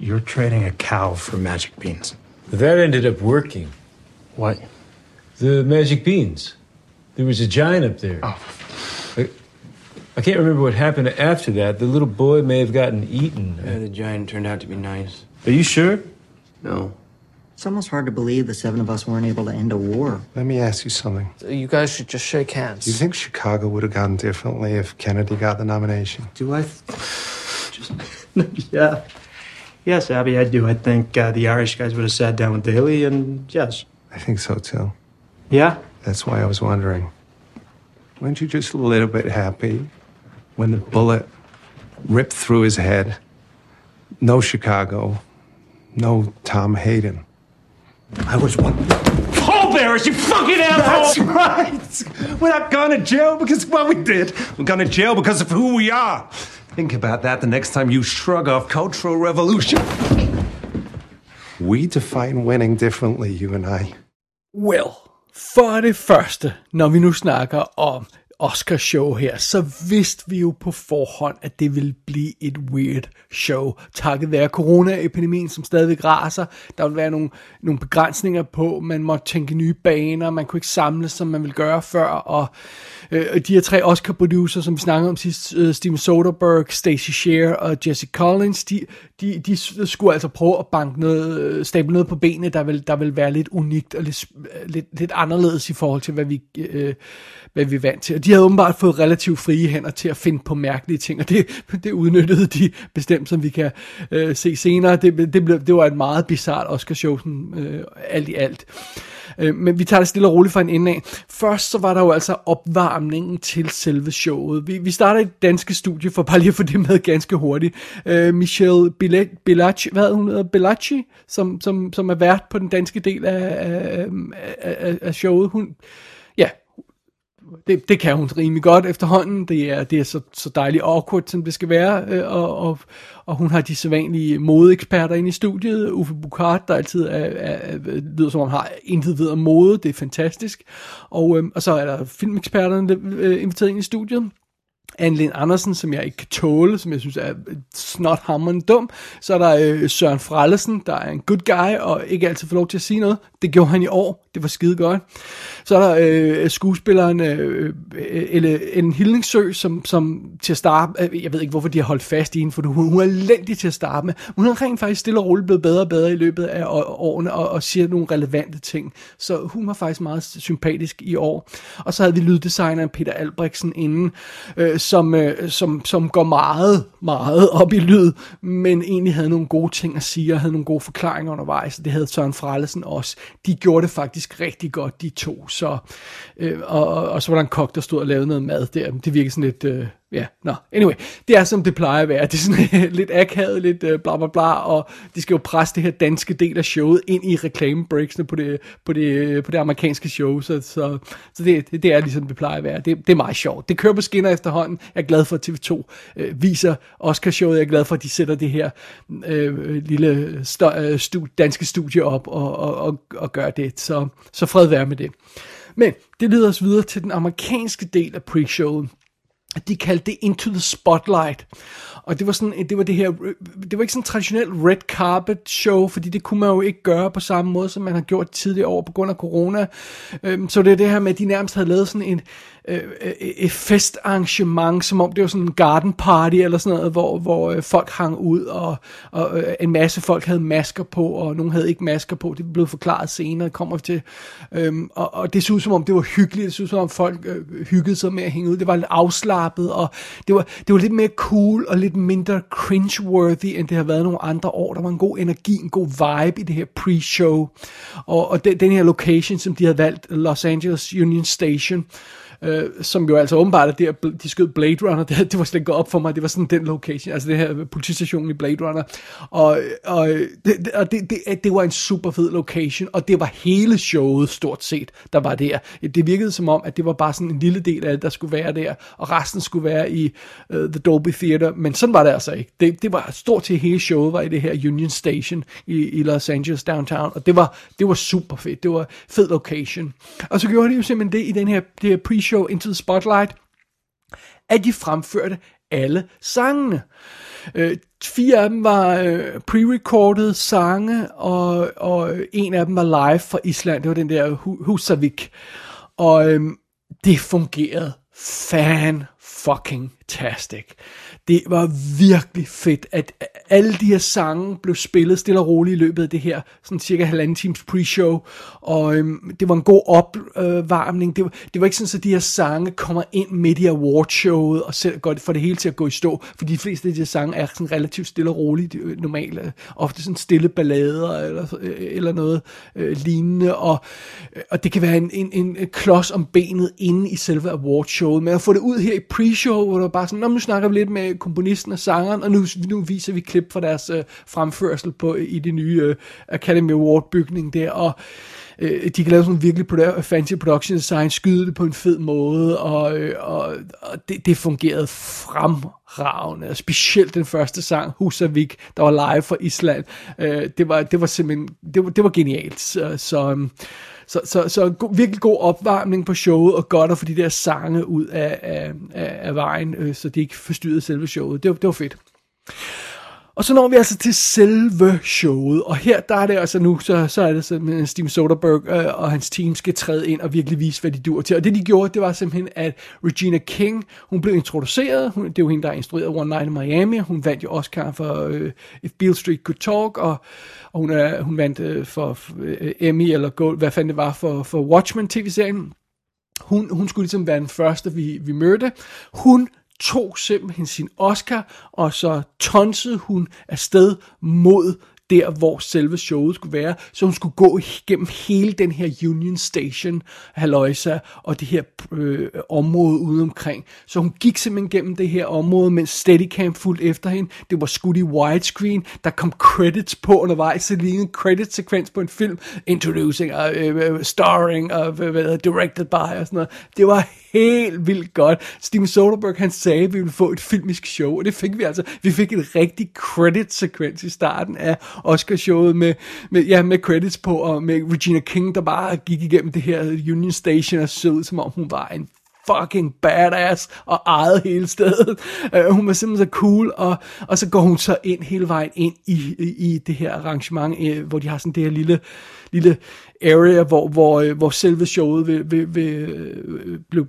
You're trading a cow for magic beans. That ended up working. What? The magic beans. There was a giant up there. Oh. I can't remember what happened after that. The little boy may have gotten eaten. Yeah, the giant turned out to be nice. Are you sure? No. It's almost hard to believe the 7 of us weren't able to end a war. Let me ask you something. You guys should just shake hands. Do you think Chicago would have gone differently if Kennedy got the nomination? Do I? Yeah. Yes, Abby, I do. I think the Irish guys would have sat down with Daley, and yes. I think so, too. Yeah? That's why I was wondering. Weren't you just a little bit happy when the bullet ripped through his head? No Chicago, no Tom Hayden. I was one. Pallbearers, you fucking asshole! That's right! We're not going to jail because of what we did. We're going to jail because of who we are. Think about that the next time you shrug off cultural revolution. We define winning differently, you and I. Well. For det første, når vi nu snakker om Oscar-show her, så vidste vi jo på forhånd, at det ville blive et weird show. Takket være coronaepidemien, som stadigvæk raser, der ville være nogle begrænsninger på, man måtte tænke nye baner, man kunne ikke samles, som man ville gøre før, og de her 3 Oscar-producer, som vi snakkede om sidst, Steven Soderbergh, Stacey Scheer og Jesse Collins, de skulle altså prøve at banke noget, stable noget på benene, der vil være lidt unikt og lidt anderledes i forhold til, hvad vi er vant til. Og de havde åbenbart fået relativt frie hænder til at finde på mærkelige ting, og det udnyttede de bestemt, som vi kan se senere. Det var et meget bizarrt Oscar-show, sådan, alt i alt. Men vi tager det stille og roligt fra en ende af. Først så var der jo altså opvarmningen til selve showet. Vi starter et dansk studie, for bare lige at få det med ganske hurtigt. Michelle Bellacci, hvad hun hedder, Bellacci, som er vært på den danske del af showet. Hun, ja, det kan hun rimelig godt efterhånden. Det er så dejligt awkward, som det skal være, og hun har de sædvanlige modeeksperter inde i studiet. Uffe Buchard, der altid lyder som om han har intet ved om mode. Det er fantastisk. Og så er der filmeksperterne inviteret ind i studiet. Anne Lind Andersen, som jeg ikke kan tåle, som jeg synes er snothammerende dum. Så er der Søren Frellesen, der er en good guy og ikke altid får lov til at sige noget. Det gjorde han i år. Det var skide godt. Så er der skuespilleren Ellen Hillingsø, som til at starte, jeg ved ikke hvorfor de har holdt fast i hende, for hun er elendig til at starte med. Hun har rent faktisk stille og roligt blevet bedre og bedre i løbet af årene og siger nogle relevante ting. Så hun var faktisk meget sympatisk i år. Og så havde vi lyddesigneren Peter Albrechtsen inden, som går meget, meget op i lyd, men egentlig havde nogle gode ting at sige, og havde nogle gode forklaringer undervejs, og det havde Søren Frellesen også. De gjorde det faktisk rigtig godt, de to, så, og så var der en kok, der stod og lavede noget mad der, det virkede sådan lidt, anyway, det er som det plejer at være, det er sådan lidt akavet, lidt bla bla bla, og de skal jo presse det her danske del af showet ind i reklamebreaksene på det amerikanske show, så det er ligesom det plejer at være, det er meget sjovt, det kører på skinner efterhånden. Jeg er glad for, at TV2 viser Oscarshowet. Jeg er glad for, at de sætter det her lille danske studie op og gør det. Så fred være med det. Men det leder os videre til den amerikanske del af pre-showet. De kaldte det Into the Spotlight. Og det var sådan, det var ikke sådan et traditionelt red carpet show, fordi det kunne man jo ikke gøre på samme måde, som man har gjort tidligere år på grund af corona. Så det er det her med, at de nærmest havde lavet sådan et festarrangement, som om det var sådan en garden party eller sådan noget, hvor folk hang ud, og en masse folk havde masker på, og nogen havde ikke masker på. Det blev forklaret senere, kommer vi til. Og det så ud, som om det var hyggeligt. Det så ud, som om folk hyggede sig med at hænge ud. Det var lidt afslappet, og det var lidt mere cool og lidt mindre cringeworthy, end det har været nogle andre år. Der var en god energi, en god vibe i det her pre-show. Og den her location, som de havde valgt, Los Angeles Union Station, som jo altså åbenbart er der, de skød Blade Runner, det var slet ikke op for mig, det var sådan den location, altså det her politistationen i Blade Runner, og det var en super fed location, og det var hele showet stort set, der var der. Det virkede som om, at det var bare sådan en lille del af det, der skulle være der, og resten skulle være i The Dolby Theater, men sådan var det altså ikke. Det var stort set hele showet var i det her Union Station i Los Angeles downtown, og det var super fedt, det var fed location. Og så gjorde de jo simpelthen det i det her pre-show Into the Spotlight, at de fremførte alle sangene. 4 af dem var pre-recorded sange, og en af dem var live fra Island, det var den der Húsavík, og det fungerede fan-fucking-tastic. Det var virkelig fedt, at alle de her sange blev spillet stille og roligt i løbet af det her, sådan cirka halvanden times pre-show, og det var en god opvarmning. Det var ikke sådan, at de her sange kommer ind midt i awardshowet og får det hele til at gå i stå, for de fleste af de her sange er sådan relativt stille og roligt normalt, ofte sådan stille ballader eller noget lignende, og det kan være en klods om benet inde i selve awardshowet, men at få det ud her i pre-show, hvor der bare sådan, nu snakker vi lidt med komponisten og sangeren, og nu viser vi klip fra deres fremførsel i det nye Academy Award bygning der, og de kan lave sådan virkelig fancy production design, skyde det på en fed måde, og det fungerede fremragende, og specielt den første sang, Húsavík, der var live fra Island, det var simpelthen, det var genialt, så virkelig god opvarmning på showet, og godt at få de der sange ud af vejen, så de ikke forstyrrede selve showet. Det var fedt. Og så når vi altså til selve showet, og her der er det altså nu, så er det sådan, at Steven Soderbergh og hans team skal træde ind og virkelig vise, hvad de dur til. Og det de gjorde, det var simpelthen, at Regina King, hun blev introduceret, det er jo hende, der har instrueret One Night in Miami, hun vandt jo Oscar for If Beale Street Could Talk, og hun vandt for Emmy, eller Gold, hvad fanden det var, for Watchmen tv-serien. Hun skulle ligesom være den første, vi mødte. Hun tog simpelthen sin Oscar, og så tonsede hun afsted mod der, hvor selve showet skulle være, så hun skulle gå igennem hele den her Union Station, halløjsa, og det her område ude omkring. Så hun gik simpelthen gennem det her område, mens Steadicam fulgte efter hende. Det var skudt i widescreen, der kom credits på undervejs, så lige en credits-sekvens på en film, introducing, starring, directed by, og sådan noget. Det var helt vildt godt. Steven Soderbergh, han sagde, at vi ville få et filmisk show, og det fik vi altså. Vi fik en rigtig credits-sekvens i starten af Oscarshowet med credits på, og med Regina King, der bare gik igennem det her Union Station og så ud, som om hun var en fucking badass og ejede hele stedet. Hun var simpelthen så cool, og så går hun så ind hele vejen ind i det her arrangement, hvor de har sådan det her lille area, hvor selve showet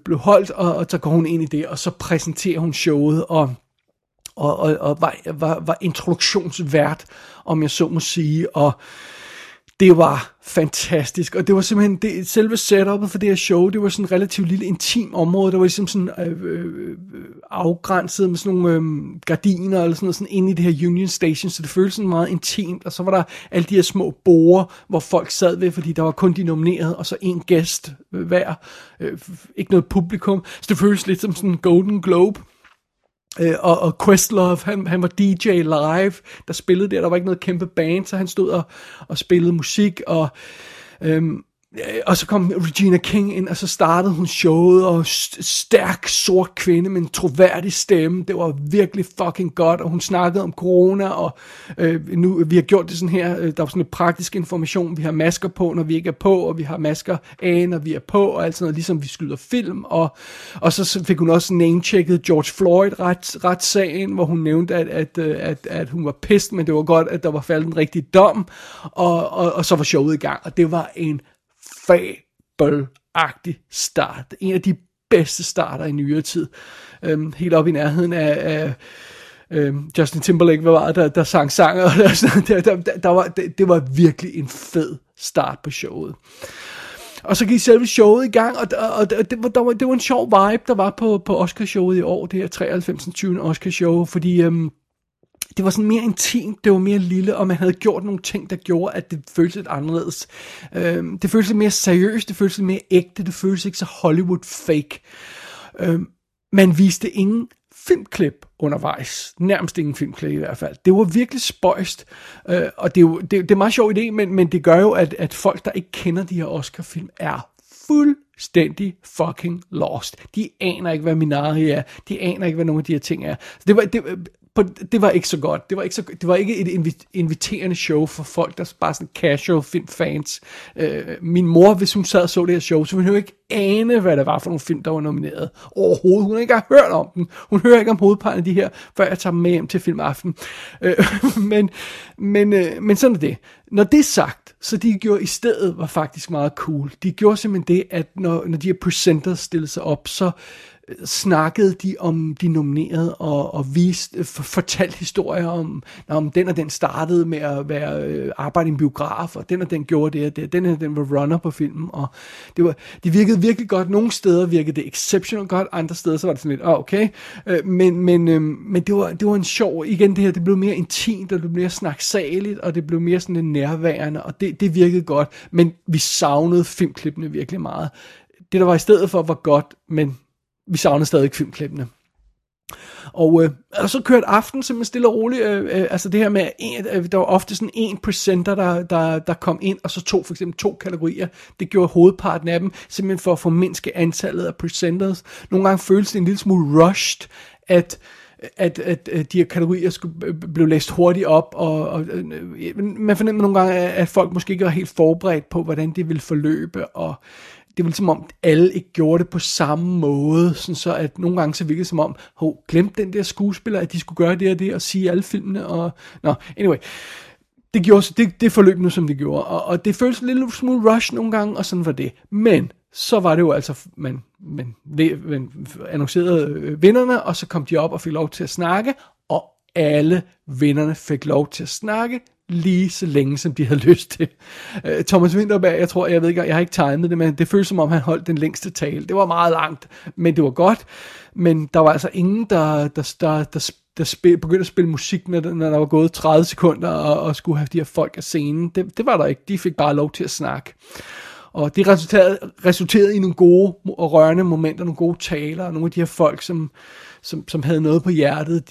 blev holdt, og så går hun ind i det, og så præsenterer hun showet, og var introduktionsvært, om jeg så må sige, og Det var fantastisk, og det var simpelthen, det, selve setupet for det her show, det var sådan et relativt lille intim område, der var ligesom sådan afgrænset med sådan nogle gardiner eller sådan noget, sådan inde i det her Union Station, så det føltes sådan meget intimt, og så var der alle de her små borde, hvor folk sad ved, fordi der var kun de nominerede, og så en gæst hver, ikke noget publikum, så det føltes lidt som sådan en Golden Globe. Og Questlove, han var DJ live, der spillede der var ikke noget kæmpe band, så han stod og spillede musik, og så kom Regina King ind, og så startede hun showet, og stærk sort kvinde med en troværdig stemme, det var virkelig fucking godt, og hun snakkede om corona, og nu, vi har gjort det sådan her, der var sådan lidt praktisk information, vi har masker på, når vi ikke er på, og vi har masker af, når vi er på, og alt sådan noget, ligesom vi skyder film, og så fik hun også name-checket George Floyd retssagen, hvor hun nævnte, at hun var pissed, men det var godt, at der var faldet en rigtig dom, og så var showet i gang, og det var en fabelagtig start. En af de bedste starter i nyere tid. Helt op i nærheden af Justin Timberlake, der sang sanger. Det var virkelig en fed start på showet. Og så gik selve showet i gang, og det var en sjov vibe, der var på Oscarshowet i år, det her 93. 20. Oscarshow, fordi det var sådan mere intimt, det var mere lille, og man havde gjort nogle ting, der gjorde, at det føltes lidt anderledes. Det føltes lidt mere seriøst, det føltes lidt mere ægte, det føltes ikke så Hollywood-fake. Man viste ingen filmklip undervejs. Nærmest ingen filmklip i hvert fald. Det var virkelig spøjst, og det er meget sjov idé, men det gør jo, at folk, der ikke kender de her Oscar-film, er fuldstændig fucking lost. De aner ikke, hvad Minari er. De aner ikke, hvad nogle af de her ting er. Så det var ikke så godt. Det var ikke et inviterende show for folk, der bare sådan casual filmfans. Min mor, hvis hun sad og så det her show, så ville hun jo ikke ane, hvad der var for nogle film, der var nomineret. Overhovedet. Hun har ikke engang hørt om dem. Hun hører ikke om hovedparten af de her, før jeg tager dem med hjem til filmaften. Men sådan er det. Når det er sagt, så de gjorde i stedet var faktisk meget cool. De gjorde simpelthen det, at når de her presenters stillede sig op, så snakkede de om de nominerede og viste, fortalte historier om den og den startede med at arbejde i en biograf, og den og den gjorde det og det, den og den var runner på filmen, og det virkede virkelig godt. Nogle steder virkede det exceptionelt godt, andre steder så var det sådan lidt, okay, men det var en sjov, igen det her, det blev mere intimt, og det blev mere snaksaligt, og det blev mere sådan lidt nærværende, og det virkede godt, men vi savnede filmklippene virkelig meget. Det der var i stedet for var godt, men vi savner stadig filmklippene. Og så kørte aftenen simpelthen stille og roligt. Altså det her med, der var ofte sådan en presenter, der kom ind, og så tog for eksempel to kategorier. Det gjorde hovedparten af dem, simpelthen for at formindske antallet af presenters. Nogle gange føltes det en lille smule rushed, at de her kategorier blev læst hurtigt op, og man fornemmer nogle gange, at folk måske ikke var helt forberedt på, hvordan det ville forløbe, og det var ligesom om, alle ikke gjorde det på samme måde, sådan så at nogle gange så virkede det som om, glemte den der skuespiller, at de skulle gøre det og det, og sige alle filmene, og anyway, det forløb nu, som det gjorde, og det føltes en lille smule rush nogle gange, og sådan var det, men så var det jo altså, man annoncerede vinderne, og så kom de op og fik lov til at snakke, og alle vinderne fik lov til at snakke, lige så længe, som de havde lyst til. Thomas Vinterberg, jeg har ikke timet det, men det føles som om, han holdt den længste tale. Det var meget langt, men det var godt. Men der var altså ingen, der begyndte at spille musik, når der var gået 30 sekunder, og skulle have de her folk af scenen. Det var der ikke. De fik bare lov til at snakke. Og det resulterede i nogle gode og rørende momenter, nogle gode taler, og nogle af de her folk, som havde noget på hjertet,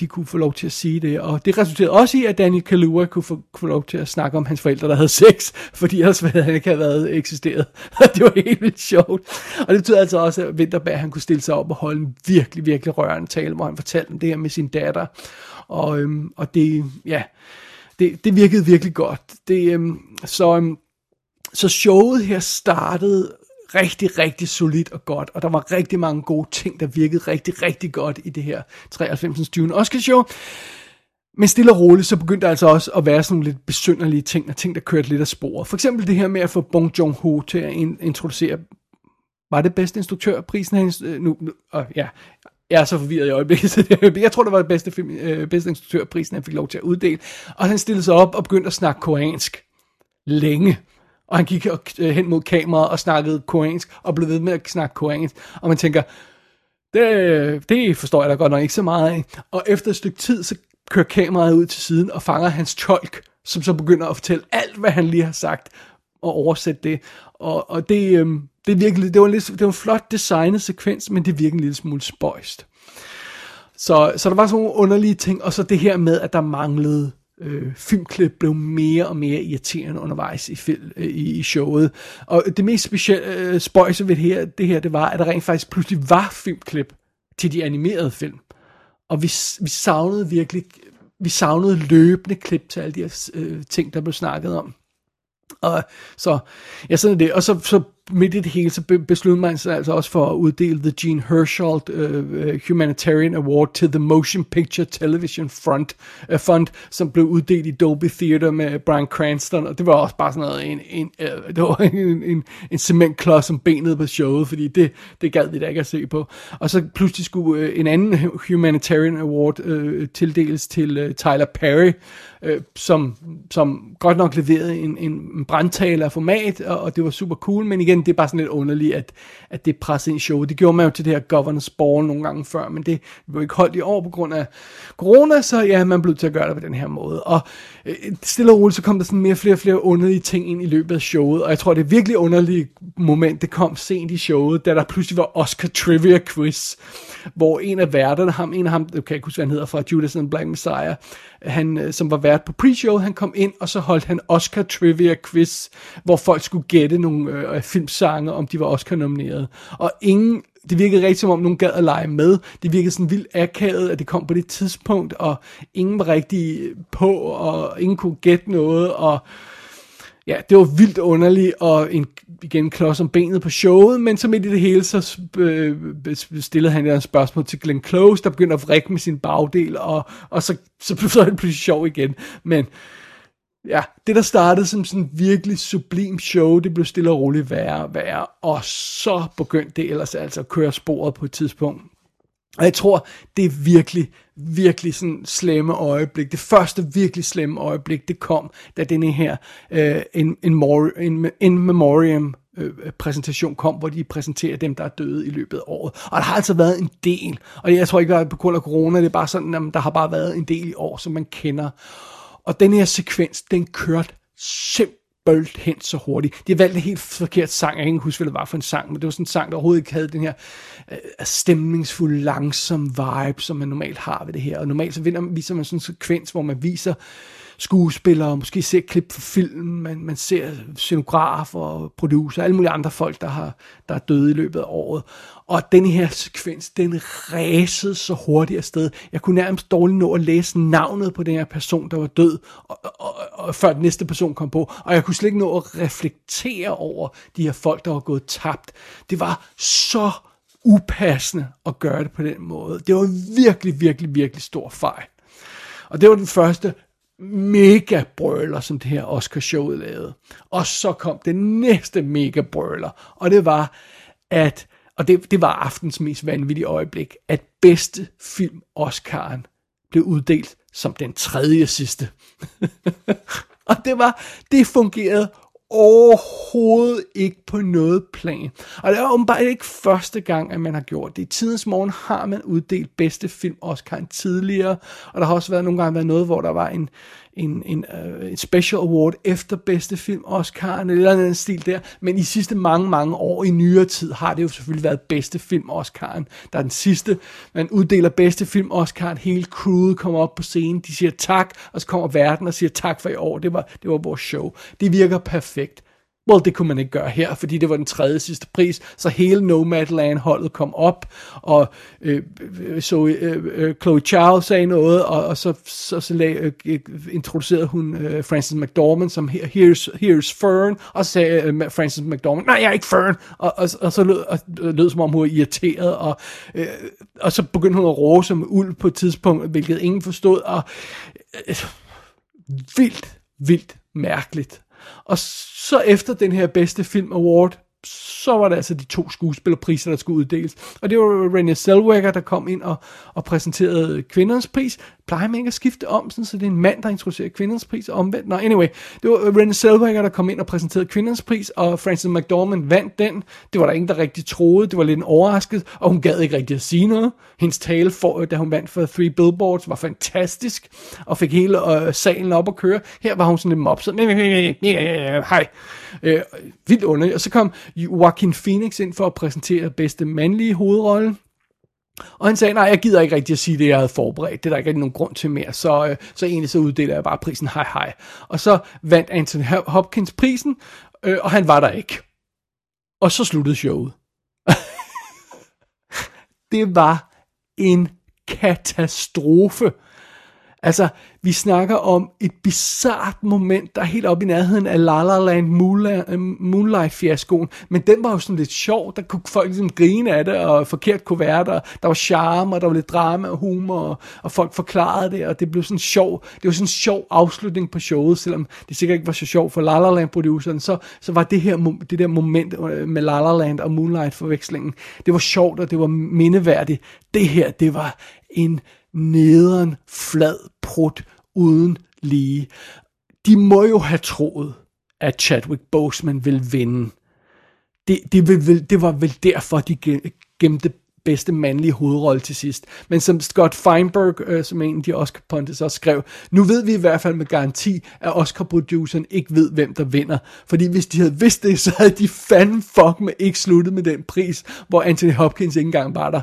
de kunne få lov til at sige det. Og det resulterede også i, at Daniel Kaluuya kunne få lov til at snakke om hans forældre, der havde sex, fordi ellers havde han ikke have været eksisteret. Det var helt vildt sjovt. Og det betød altså også, at Vinterberg han kunne stille sig op og holde en virkelig, virkelig rørende tale, hvor han fortalte om det her med sin datter. Og det, ja, det virkede virkelig godt. Så showet her startede rigtig, rigtig solidt og godt, og der var rigtig mange gode ting, der virkede rigtig, rigtig godt i det her 93. 20. Oscarshow. Men stille og roligt, så begyndte der altså også at være sådan nogle lidt besynderlige ting, og ting, der kørte lidt af sporet. For eksempel det her med at få Bong Joon-ho til at introducere, var det bedste instruktørprisen hans? Jeg er så forvirret i øjeblikket, så jeg tror, det var det bedste instruktørprisen, han fik lov til at uddele. Og han stillede sig op og begyndte at snakke koreansk. længe. Og han gik hen mod kameraet og snakkede koreansk, og blev ved med at snakke koreansk. Og man tænker, det forstår jeg da godt nok ikke så meget af. Og efter et stykke tid, så kører kameraet ud til siden og fanger hans tolk, som så begynder at fortælle alt, hvad han lige har sagt, og oversætte det. Og det er virkelig, det var en flot designet sekvens, men det virker en lille smule spøjst. Så der var sådan nogle underlige ting, og så det her med, at der manglede filmklip, blev mere og mere irriterende undervejs i showet. Og det mest specielle spøjse ved det her, det var, at der rent faktisk pludselig var filmklip til de animerede film. Og vi savnede løbende klip til alle de her ting, der blev snakket om. Og så, ja, sådan det. Og så midt i det hele, så besluttede man sig altså også for at uddele The Gene Hersholt Humanitarian Award til The Motion Picture Television Fund, som blev uddelt i Dolby Theater med Bryan Cranston, og det var også bare sådan noget, en cementklods som benet på showet, fordi det gad vi da ikke at se på. Og så pludselig skulle en anden Humanitarian Award tildeles til Tyler Perry, som godt nok leverede en brandtaler format, og det var super cool, men igen, det er bare sådan lidt underligt, at det pressede ind i showet. Det gjorde man jo til det her Governor's Ball nogle gange før, men det blev ikke holdt i år på grund af corona, så ja, man blev til at gøre det på den her måde. Og stille og roligt, så kom der sådan mere flere underlige ting ind i løbet af showet, og jeg tror, det virkelig underlige moment, det kom sent i showet, da der pludselig var Oscar Trivia Quiz, hvor en af værterne, en af ham, okay, jeg kan ikke huske, hvad han hedder, fra Judas and Black Messiah, han, som var vært på pre-show, han kom ind, og så holdt han Oscar Trivia Quiz, hvor folk skulle gætte nogle filmsange, om de var Oscar-nomineret. Og ingen, det virkede rigtig som om nogen gad at lege med. Det virkede sådan vildt akavet, at det kom på det tidspunkt, og ingen var rigtig på, og ingen kunne gætte noget, og ja, det var vildt underligt, og igen klods om benet på showet, men så midt i det hele, så stillede han et spørgsmål til Glenn Close, der begyndte at vrikke med sin bagdel, og så blev det pludselig sjov igen, men ja, det der startede som sådan en virkelig sublim show, det blev stille og roligt værre og værre, og så begyndte det ellers altså at køre sporet på et tidspunkt. Og jeg tror, det er virkelig, virkelig sådan slemme øjeblik. Det første virkelig slemme øjeblik, det kom, da denne her In Memoriam præsentation kom, hvor de præsenterer dem, der er døde i løbet af året. Og der har altså været en del, og jeg tror ikke, det er på grund af corona, det er bare sådan, at der har bare været en del i år, som man kender. Og den her sekvens, den kørte simpelthen så hurtigt. De valgte en helt forkert sang. Jeg kan ikke huske, hvad det var for en sang, men det var sådan en sang, der overhovedet ikke havde den her stemningsfulde, langsom vibe, som man normalt har ved det her. Og normalt så viser man sådan en sekvens, hvor man viser skuespillere, måske ser klip fra film, man ser scenografer og producer, alle mulige andre folk, der er døde i løbet af året. Og den her sekvens, den ræsede så hurtigt afsted. Jeg kunne nærmest dårligt nå at læse navnet på den her person, der var død, og før den næste person kom på. Og jeg kunne slet ikke nå at reflektere over de her folk, der var gået tabt. Det var så upassende at gøre det på den måde. Det var virkelig, virkelig, virkelig stor fejl. Og det var den første mega brøler, som det her Oscar-showet lavede. Og så kom den næste mega brøler, og det var, at, og det var aftens mest vanvittige øjeblik, at bedste film Oscaren blev uddelt som den tredje sidste. Og det fungerede overhovedet ikke på noget plan. Og det er åbenbart ikke første gang, at man har gjort det. I tidens morgen har man uddelt bedste film Oscar'en tidligere, og der har også været nogle gange noget, hvor der var en special award efter bedste film Oscar'en, eller andet stil der. Men i sidste mange år i nyere tid har det jo selvfølgelig været bedste film Oscar'en, der er den sidste. Man uddeler bedste film Oscar'en, hele crewet kommer op på scenen, de siger tak, og så kommer verden og siger tak for i år. Det var vores show. Det virker perfekt. Well, det kunne man ikke gøre her, fordi det var den tredje sidste pris, så hele Nomadland-holdet kom op, og Chloe Zhao sagde noget, og så introducerede hun Frances McDormand som here's Fern, og så sagde Frances McDormand, nej, jeg er ikke Fern, og så lød som om hun var irriteret, og så begyndte hun at råse med uld på et tidspunkt, hvilket ingen forstod, og vildt mærkeligt. Og så efter den her bedste film award, så var det altså de to skuespillerpriser, der skulle uddeles. Og det var Renée Zellweger, der kom ind og præsenterede kvindernes pris, Plejer man ikke at skifte om, sådan, så det er en mand, der introducerer kvindernes pris og omvendt? Nå, anyway, det var Renée Zellweger, der kom ind og præsenterede kvindernes pris, og Frances McDormand vandt den. Det var der ingen, der rigtig troede. Det var lidt overrasket, og hun gad ikke rigtig at sige noget. Hendes tale, da hun vandt for Three Billboards, var fantastisk, og fik hele salen op at køre. Her var hun sådan lidt mopset. Hej. Vildt underligt. Og så kom Joaquin Phoenix ind for at præsentere bedste mandlige hovedrolle. Og han sagde, nej, jeg gider ikke rigtig at sige det, jeg havde forberedt. Det er der ikke rigtig nogen grund til mere. Så egentlig så uddeler jeg bare prisen, hej. Og så vandt Anthony Hopkins prisen, og han var der ikke. Og så sluttede showet. Det var en katastrofe. Altså, vi snakker om et bizart moment, der er helt oppe i nærheden af La La Land Moonlight-fiaskoen. Men den var jo sådan lidt sjov, der kunne folk ligesom grine af det, og forkert kuverter, der var charme, og der var lidt drama og humor, og folk forklarede det, og det blev sådan sjov. Det var sådan en sjov afslutning på showet, selvom det sikkert ikke var så sjovt for La La Land-produceren, så var det der moment med La La Land og Moonlight-forvekslingen, det var sjovt, og det var mindeværdigt. Det her, det var en nederen, flad prut uden lige. De må jo have troet, at Chadwick Boseman ville vinde. Det var vel derfor, de gemte bedste mandlige hovedrolle til sidst. Men som Scott Feinberg, som en af de Oscar-pundits også skrev, nu ved vi i hvert fald med garanti, at Oscar-produceren ikke ved, hvem der vinder. Fordi hvis de havde vidst det, så havde de fanden fuck med ikke sluttet med den pris, hvor Anthony Hopkins ikke engang var der.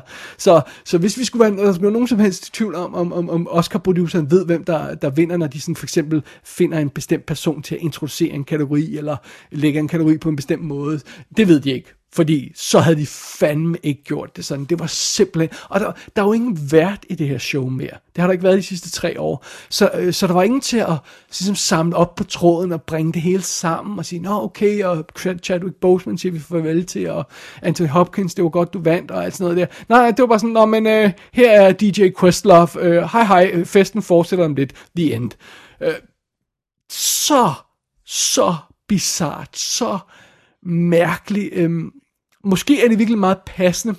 Så hvis vi skulle være, der skulle nogen som helst tvivl om Oscar-produceren ved, hvem der vinder, når de sådan for eksempel finder en bestemt person til at introducere en kategori, eller lægger en kategori på en bestemt måde, det ved de ikke. Fordi så havde de fandme ikke gjort det sådan. Det var simpelthen... Og der er jo ingen vært i det her show mere. Det har der ikke været de sidste 3 år. Så der var ingen til at ligesom, samle op på tråden og bringe det hele sammen og sige, nå okay, og Chadwick Boseman siger vi farvel til, og Anthony Hopkins, det var godt, du vandt, og alt sådan noget der. Nej, det var bare sådan, nå men her er DJ Questlove, hej, festen fortsætter om lidt, the end. Så bizart, så... mærkelig, måske er det virkelig meget passende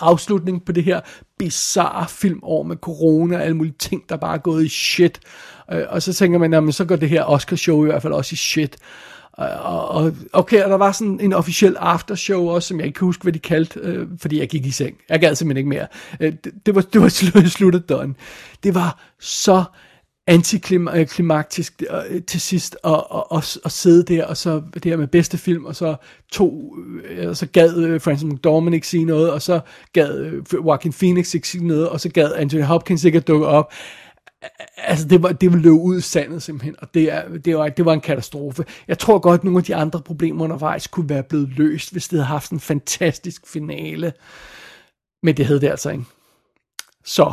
afslutning på det her bizarre filmår med corona og alle mulige ting, der bare er gået i shit, og så tænker man, jamen så går det her Oscar-show i hvert fald også i shit, og okay, og der var sådan en officiel aftershow også, som jeg ikke kan huske, hvad de kaldte, fordi jeg gik i seng, jeg gad simpelthen ikke mere, det var sluttet done, det var så antiklimaktisk til sidst og sidde der, og så det her med bedste film, og så gad Frances McDormand ikke sige noget, og så gad Joaquin Phoenix ikke sige noget, og så gad Anthony Hopkins ikke at dukke op. Altså, det ville løbe ud i sandet simpelthen, og det var en katastrofe. Jeg tror godt, at nogle af de andre problemer undervejs kunne være blevet løst, hvis det havde haft en fantastisk finale. Men det havde det altså ikke. Så...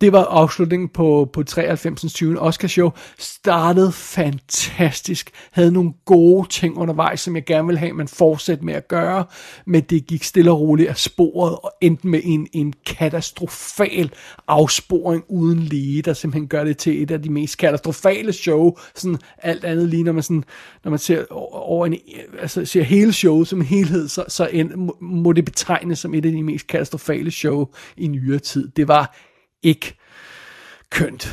det var afslutningen på 93's 20. Oscarshow. Startede fantastisk. Havde nogle gode ting undervejs, som jeg gerne ville have, man fortsatte med at gøre. Men det gik stille og roligt af sporet, og endte med en katastrofal afsporing uden lige, der simpelthen gør det til et af de mest katastrofale show. Sådan alt andet lige, når man ser, over en, altså, ser hele showet som en helhed, så må det betegnes som et af de mest katastrofale show i nyere tid. Det var... ikke kønt.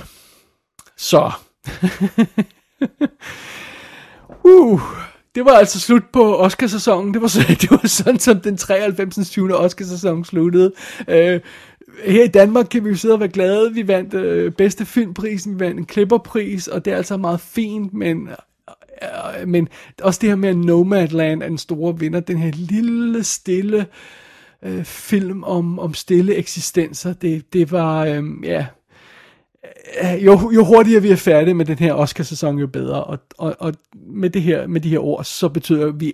Så. Det var altså slut på Oscarsæsonen. Det var sådan, som den 93. 20. Oscarsæson sluttede. Her i Danmark kan vi jo sidde og være glade. Vi vandt bedste filmprisen, vi vandt en klipperpris, og det er altså meget fint, men også det her med Nomadland er den store vinder. Den her lille, stille... film om stille eksistenser, det var, ja, jo hurtigere vi er færdige med den her Oscar-sæson, jo bedre, og med de her ord, så betyder vi,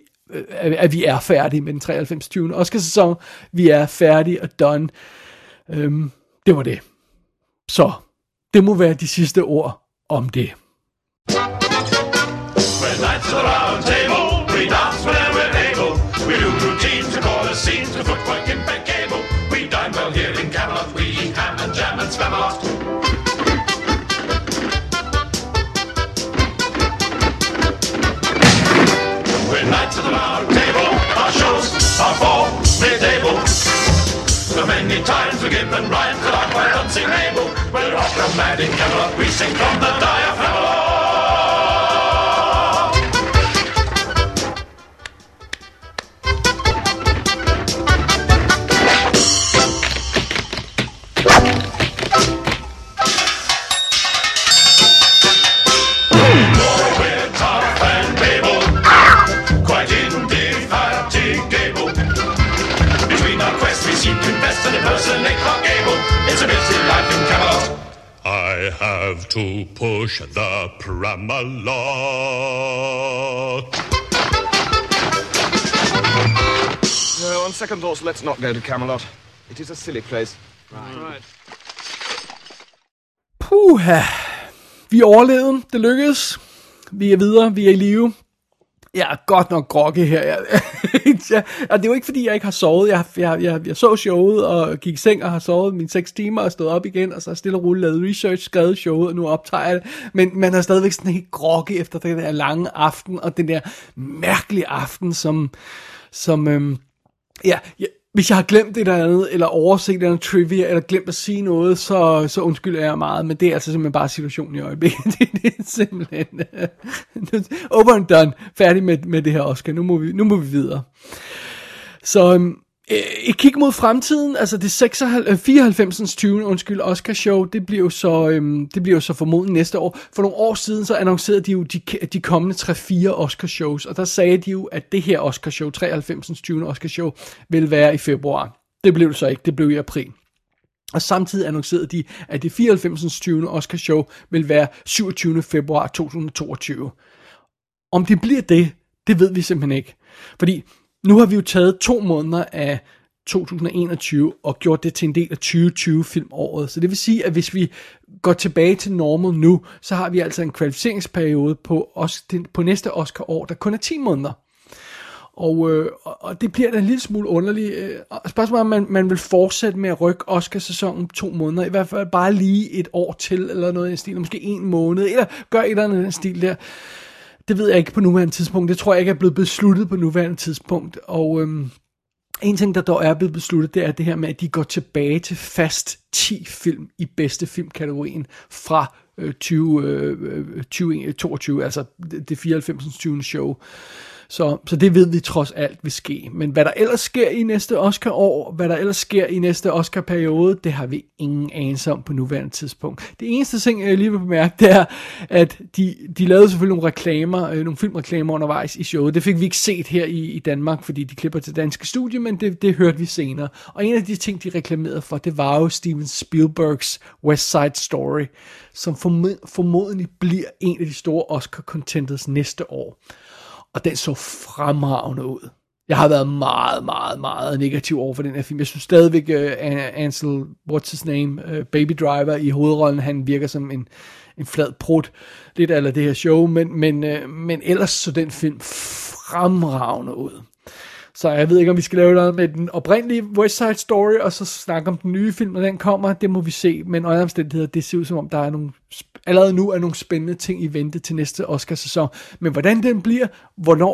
at vi er færdige med den 93. 20. Oscar-sæson, vi er færdige og done, det var det, så det må være de sidste ord om det. Times given rhyme, could I quite unseemable? We're off the mad in Camelot, we sing from the diaphragm. I have to push the pram a lot. No, on second thoughts, let's not go to Camelot. It is a silly place. Right. Puha. Vi overlevede. Det lykkedes. Vi er videre. Vi er i live. Jeg er godt nok groggy her. Og det er jo ikke, fordi jeg ikke har sovet. Jeg så showet og gik i seng og har sovet mine 6 timer og stået op igen, og så stille og roligt lavet research, skrevet showet, og nu optager det. Men man er stadigvæk sådan helt groggy efter den der lange aften, og den der mærkelige aften, hvis jeg har glemt et eller andet, eller overset et eller andet trivia, eller glemt at sige noget, så undskylder jeg meget, men det er altså simpelthen bare situationen i øjeblikket. Det er simpelthen over and done, færdig med det her, Oscar. Nu må vi videre. Så et kig mod fremtiden, altså det 94's 20. Oscar show, det bliver jo så formodet næste år. For nogle år siden så annoncerede de jo de kommende 3-4 Oscar shows, og der sagde de jo, at det her Oscar show, 93's 20. Oscar show, ville være i februar. Det blev det så ikke, det blev i april. Og samtidig annoncerede de, at det 94's 20. Oscar show ville være 27. februar 2022. Om det bliver det ved vi simpelthen ikke, fordi nu har vi jo taget 2 måneder af 2021 og gjort det til en del af 2020-filmåret. Så det vil sige, at hvis vi går tilbage til normal nu, så har vi altså en kvalificeringsperiode på næste Oscar-år, der kun er 10 måneder. Og det bliver da en lille smule underligt. Spørgsmålet er, om man vil fortsætte med at rykke Oscar-sæsonen 2 måneder, i hvert fald bare lige et år til, eller noget i den stil, eller måske 1 måned, eller gør et eller andet i den stil der. Det ved jeg ikke på nuværende tidspunkt. Det tror jeg ikke er blevet besluttet på nuværende tidspunkt. Og en ting, der dog er blevet besluttet, det er det her med, at de går tilbage til fast 10 film i bedste filmkategorien fra 2022, altså det 94. 20. show. Så det ved vi trods alt vil ske. Men hvad der ellers sker i næste Oscar-år, hvad der ellers sker i næste Oscar-periode, det har vi ingen anelse om på nuværende tidspunkt. Det eneste ting, jeg lige vil bemærke, det er, at de lavede selvfølgelig nogle filmreklamer undervejs i showet. Det fik vi ikke set her i Danmark, fordi de klipper til danske studie, men det hørte vi senere. Og en af de ting, de reklamerede for, det var jo Steven Spielbergs West Side Story, som formodentlig bliver en af de store Oscar-contenders næste år. Og den så fremragende ud. Jeg har været meget, meget, meget negativ over for den her film. Jeg synes stadigvæk, Ansel, what's his name, Baby Driver i hovedrollen, han virker som en flad prut, lidt af det her show, men ellers så den film fremragende ud. Så jeg ved ikke, om vi skal lave noget med den oprindelige West Side Story, og så snakke om den nye film, når den kommer. Det må vi se, men under omstændigheder, det ser ud som om, der er allerede nu er nogle spændende ting i vente til næste Oscar-sæson. Men hvordan den bliver,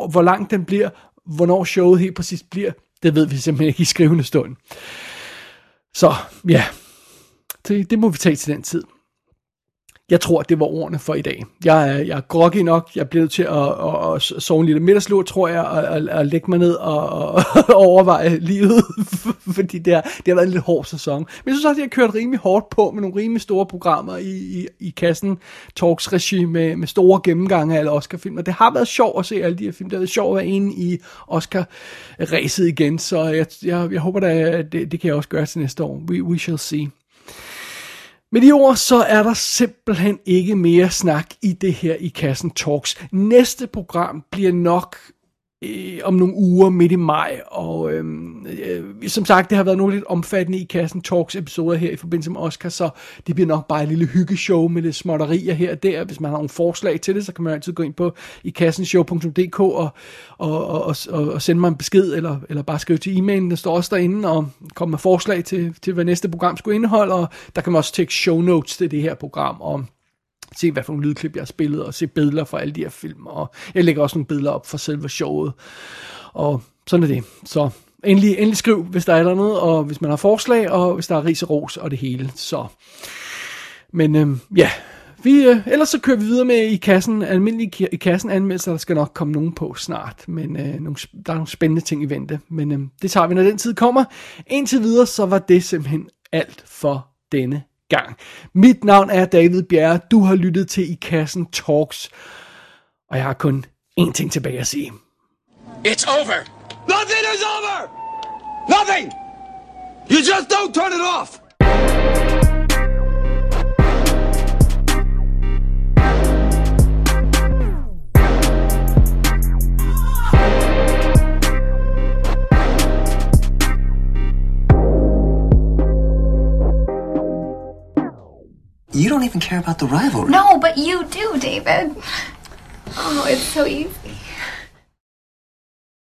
hvor langt den bliver, hvornår showet helt præcis bliver, det ved vi simpelthen ikke i skrivende stund. Så ja, det må vi tage til den tid. Jeg tror, det var ordene for i dag. Jeg er groggy nok. Jeg bliver nødt til at sove en lille middagslur, tror jeg, og lægge mig ned og overveje livet, fordi det har været en lidt hård sæson. Men jeg synes også, at jeg har kørt rimelig hårdt på med nogle rimelig store programmer i kassen. Talks regi med store gennemgange af alle Oscar-film, og det har været sjovt at se alle de her film. Det har været sjovt at være inde i Oscar-racet igen, så jeg håber da, at det kan jeg også gøre til næste år. We shall see. Med de ord, så er der simpelthen ikke mere snak i det her i Kassen Talks. Næste program bliver nok om nogle uger midt i maj, og som sagt, det har været nogle lidt omfattende i Kassen Talks episoder her i forbindelse med Oscar, så det bliver nok bare et lille hyggeshow med lidt småtterier her og der. Hvis man har nogle forslag til det, så kan man altid gå ind på ikassenshow.dk og sende mig en besked, eller bare skrive til e-mailen, der står også derinde, og komme med forslag til hvad næste program skulle indeholde, og der kan man også tjekke show notes til det her program, og se, hvad for nogle lydklip jeg har spillet, og se billeder fra alle de her film, og jeg lægger også nogle billeder op fra selve showet, og sådan er det. Så Endelig skriv, hvis der er noget, og hvis man har forslag, og hvis der er ris og ros og det hele. Så. Men ja, ellers så kører vi videre med i kassen, almindelige i kassen anmeldelser, der skal nok komme nogen på snart. Men der er nogle spændende ting i vente, men det tager vi, når den tid kommer. Indtil videre, så var det simpelthen alt for denne gang. Mit navn er David Bjerre, du har lyttet til I Kassen Talks, og jeg har kun én ting tilbage at sige. It's over! Nothing is over! Nothing! You just don't turn it off! You don't even care about the rivalry. No, but you do, David. Oh, it's so easy.